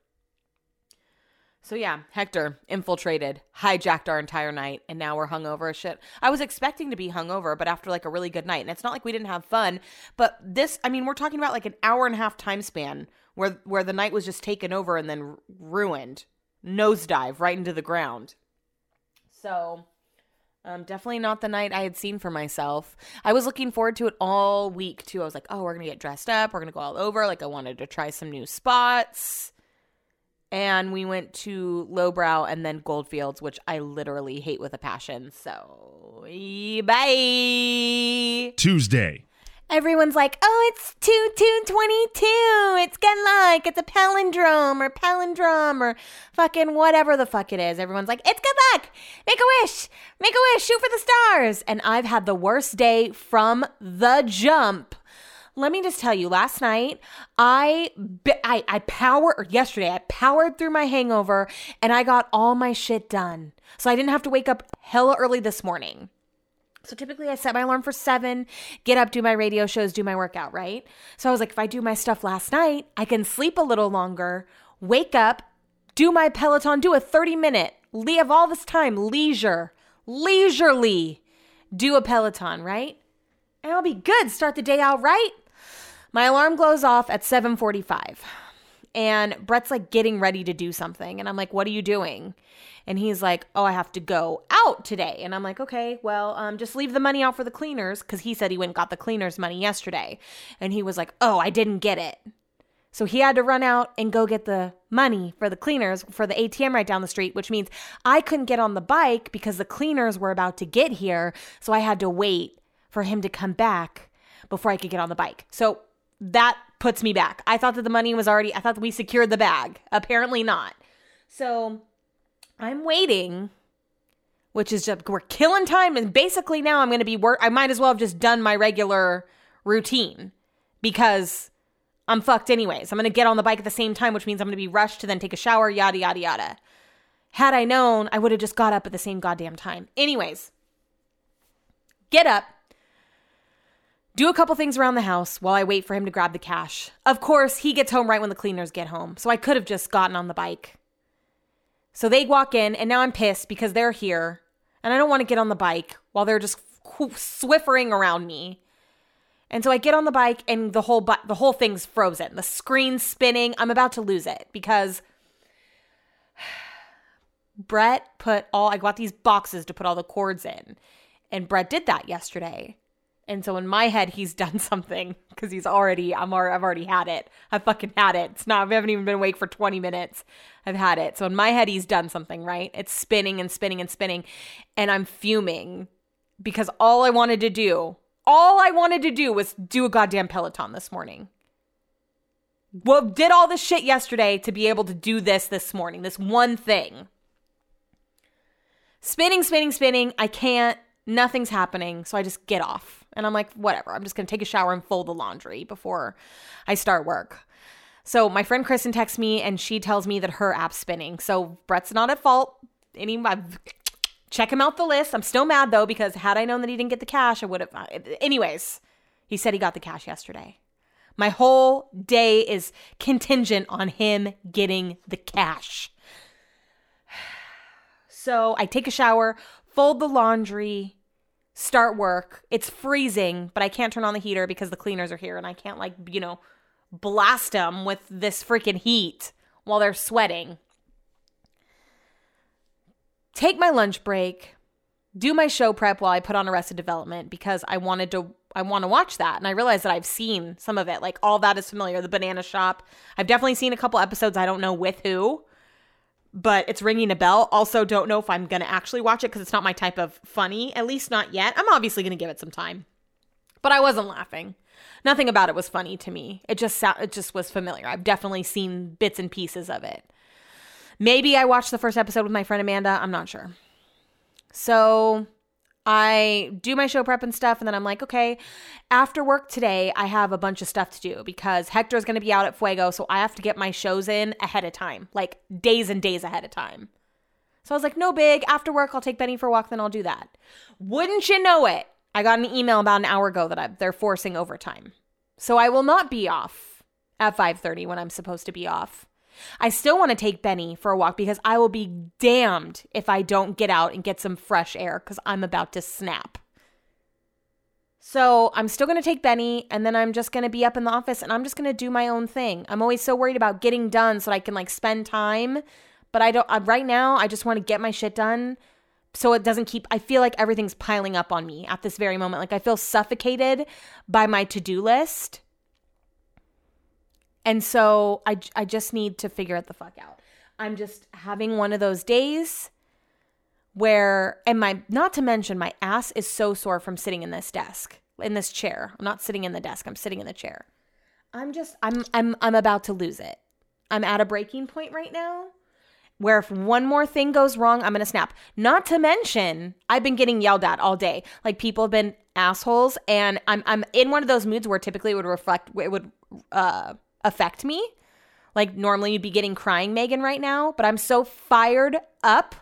So yeah, Hector infiltrated, hijacked our entire night, and now we're hungover as shit. I was expecting to be hungover, but after like a really good night, and it's not like we didn't have fun, but this, I mean, we're talking about like an hour and a half time span where where the night was just taken over and then ruined, nosedive right into the ground. So um, definitely not the night I had seen for myself. I was looking forward to it all week too. I was like, oh, we're going to get dressed up. We're going to go all over. Like, I wanted to try some new spots. And we went to Lowbrow and then Goldfields, which I literally hate with a passion. So, bye. Tuesday. Everyone's like, oh, it's two two twenty-two. It's good luck. It's a palindrome or palindrome or fucking whatever the fuck it is. Everyone's like, it's good luck. Make a wish. Make a wish. Shoot for the stars. And I've had the worst day from the jump. Let me just tell you, last night, I, I, I powered, or yesterday, I powered through my hangover and I got all my shit done. So I didn't have to wake up hella early this morning. So typically I set my alarm for seven, get up, do my radio shows, do my workout, right? So I was like, if I do my stuff last night, I can sleep a little longer, wake up, do my Peloton, do a thirty minute, leave all this time, leisure, leisurely do a Peloton, right? And I'll be good, start the day out right. My alarm goes off at seven forty-five and Brett's like getting ready to do something. And I'm like, what are you doing? And he's like, oh, I have to go out today. And I'm like, okay, well, um, just leave the money out for the cleaners. Because he said he went and got the cleaners money yesterday. And he was like, oh, I didn't get it. So he had to run out and go get the money for the cleaners for the A T M right down the street, which means I couldn't get on the bike because the cleaners were about to get here. So I had to wait for him to come back before I could get on the bike. So that puts me back. I thought that the money was already, I thought that we secured the bag. Apparently not. So I'm waiting, which is just, we're killing time. And basically now I'm going to be work. I might as well have just done my regular routine because I'm fucked anyways. I'm going to get on the bike at the same time, which means I'm going to be rushed to then take a shower, yada, yada, yada. Had I known, I would have just got up at the same goddamn time. Anyways, get up. Do a couple things around the house while I wait for him to grab the cash. Of course, he gets home right when the cleaners get home. So I could have just gotten on the bike. So they walk in and now I'm pissed because they're here and I don't want to get on the bike while they're just swiffering around me. And so I get on the bike and the whole bu- the whole thing's frozen. The screen's spinning. I'm about to lose it because Brett put all, I got these boxes to put all the cords in. And Brett did that yesterday. And so in my head, he's done something because he's already, I'm already, I've already had it. I fucking had it. It's not, I haven't even been awake for twenty minutes. I've had it. So in my head, he's done something, right? It's spinning and spinning and spinning. And I'm fuming because all I wanted to do, all I wanted to do was do a goddamn Peloton this morning. Well, did all this shit yesterday to be able to do this this morning, this one thing. Spinning, spinning, spinning. I can't. Nothing's happening, so I just get off. And I'm like, whatever. I'm just going to take a shower and fold the laundry before I start work. So my friend Kristen texts me, and she tells me that her app's spinning. So Brett's not at fault. Any, I've, check him out the list. I'm still mad, though, because had I known that he didn't get the cash, I would have not. Anyways, he said he got the cash yesterday. My whole day is contingent on him getting the cash. So I take a shower, fold the laundry, start work. It's freezing, but I can't turn on the heater because the cleaners are here and I can't, like, you know, blast them with this freaking heat while they're sweating. Take my lunch break, do my show prep while I put on Arrested Development because I wanted to, I want to watch that. And I realized that I've seen some of it. Like, all that is familiar. The Banana Shop. I've definitely seen a couple episodes. I don't know with who, but it's ringing a bell. Also, don't know if I'm going to actually watch it because it's not my type of funny, at least not yet. I'm obviously going to give it some time, but I wasn't laughing. Nothing about it was funny to me. It just sound, it just was familiar. I've definitely seen bits and pieces of it. Maybe I watched the first episode with my friend Amanda. I'm not sure. So I do my show prep and stuff, and then I'm like, okay, after work today, I have a bunch of stuff to do because Hector's going to be out at Fuego, so I have to get my shows in ahead of time, like days and days ahead of time. So I was like, no big, after work, I'll take Benny for a walk, then I'll do that. Wouldn't you know it, I got an email about an hour ago that I, they're forcing overtime. So I will not be off at five thirty when I'm supposed to be off. I still want to take Benny for a walk because I will be damned if I don't get out and get some fresh air because I'm about to snap. So I'm still going to take Benny, and then I'm just going to be up in the office and I'm just going to do my own thing. I'm always so worried about getting done so that I can, like, spend time, but I don't. I, right now I just want to get my shit done so it doesn't keep, I feel like everything's piling up on me at this very moment. Like, I feel suffocated by my to-do list. And so I, I just need to figure it the fuck out. I'm just having one of those days where, and my, not to mention my ass is so sore from sitting in this desk, in this chair. I'm not sitting in the desk. I'm sitting in the chair. I'm just, I'm, I'm, I'm about to lose it. I'm at a breaking point right now where if one more thing goes wrong, I'm going to snap. Not to mention, I've been getting yelled at all day. Like, people have been assholes, and I'm, I'm in one of those moods where typically it would reflect, it would, uh, affect me. Like, normally you'd be getting crying Megan right now, but I'm so fired up,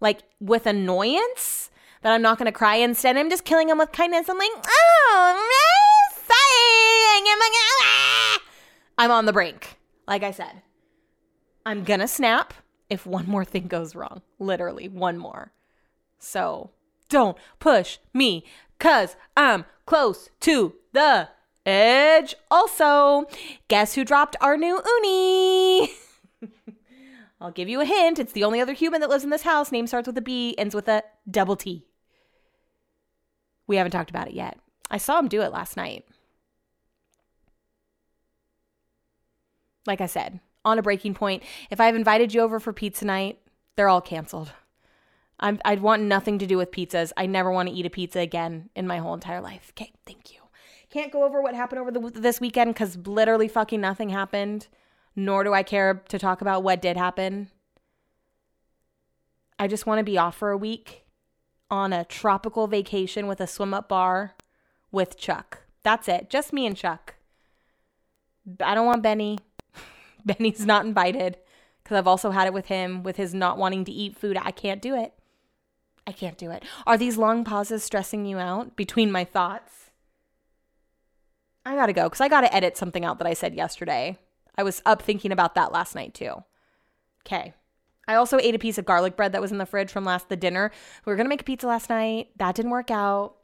like, with annoyance, that I'm not going to cry. Instead, I'm just killing them with kindness. I'm like, oh, I'm, I'm on the brink. Like I said, I'm going to snap if one more thing goes wrong. Literally, one more. So don't push me because I'm close to the edge. Also, guess who dropped our new uni? I'll give you a hint. It's the only other human that lives in this house. Name starts with a B, ends with a double T. We haven't talked about it yet. I saw him do it last night. Like I said, on a breaking point. If I've invited you over for pizza night, they're all canceled. I'm, I'd want nothing to do with pizzas. I never want to eat a pizza again in my whole entire life. Okay, thank you. Can't go over what happened over the, this weekend because literally fucking nothing happened. Nor do I care to talk about what did happen. I just want to be off for a week on a tropical vacation with a swim-up bar with Chuck. That's it. Just me and Chuck. I don't want Benny. Benny's not invited because I've also had it with him, with his not wanting to eat food. I can't do it. I can't do it. Are these long pauses stressing you out between my thoughts? I got to go because I got to edit something out that I said yesterday. I was up thinking about that last night too. Okay. I also ate a piece of garlic bread that was in the fridge from last the dinner. We were going to make a pizza last night. That didn't work out.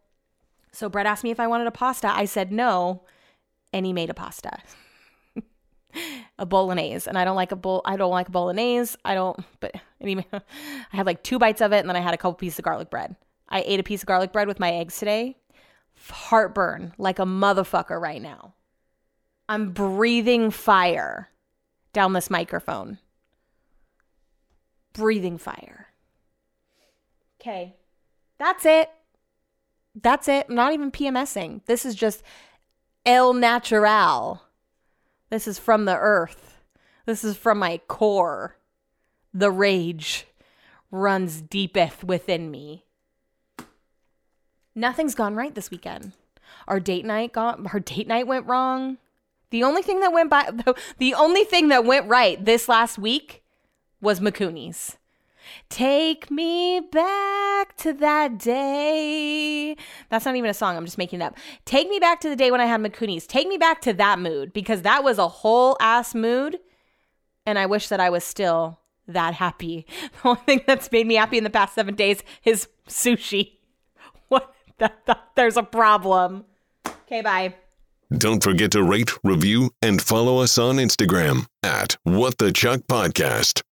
So Brett asked me if I wanted a pasta. I said no, and he made a pasta. A bolognese. And I don't like a bol I don't like a bolognese. I don't but anyway, I had like two bites of it and then I had a couple pieces of garlic bread. I ate a piece of garlic bread with my eggs today. Heartburn like a motherfucker right now. I'm breathing fire down this microphone. Breathing fire. Okay. That's it. That's it. I'm not even PMSing. This is just el natural. This is from the earth. This is from my core. The rage runs deepeth within me. Nothing's gone right this weekend. Our date night got, our date night went wrong. The only thing that went by, the, the only thing that went right this last week was McCooney's. Take me back to that day. That's not even a song. I'm just making it up. Take me back to the day when I had McCooney's. Take me back to that mood because that was a whole ass mood. And I wish that I was still that happy. The only thing that's made me happy in the past seven days is sushi. What? That, that, there's a problem. Okay, bye. Don't forget to rate, review, and follow us on Instagram at What The Chunk Podcast.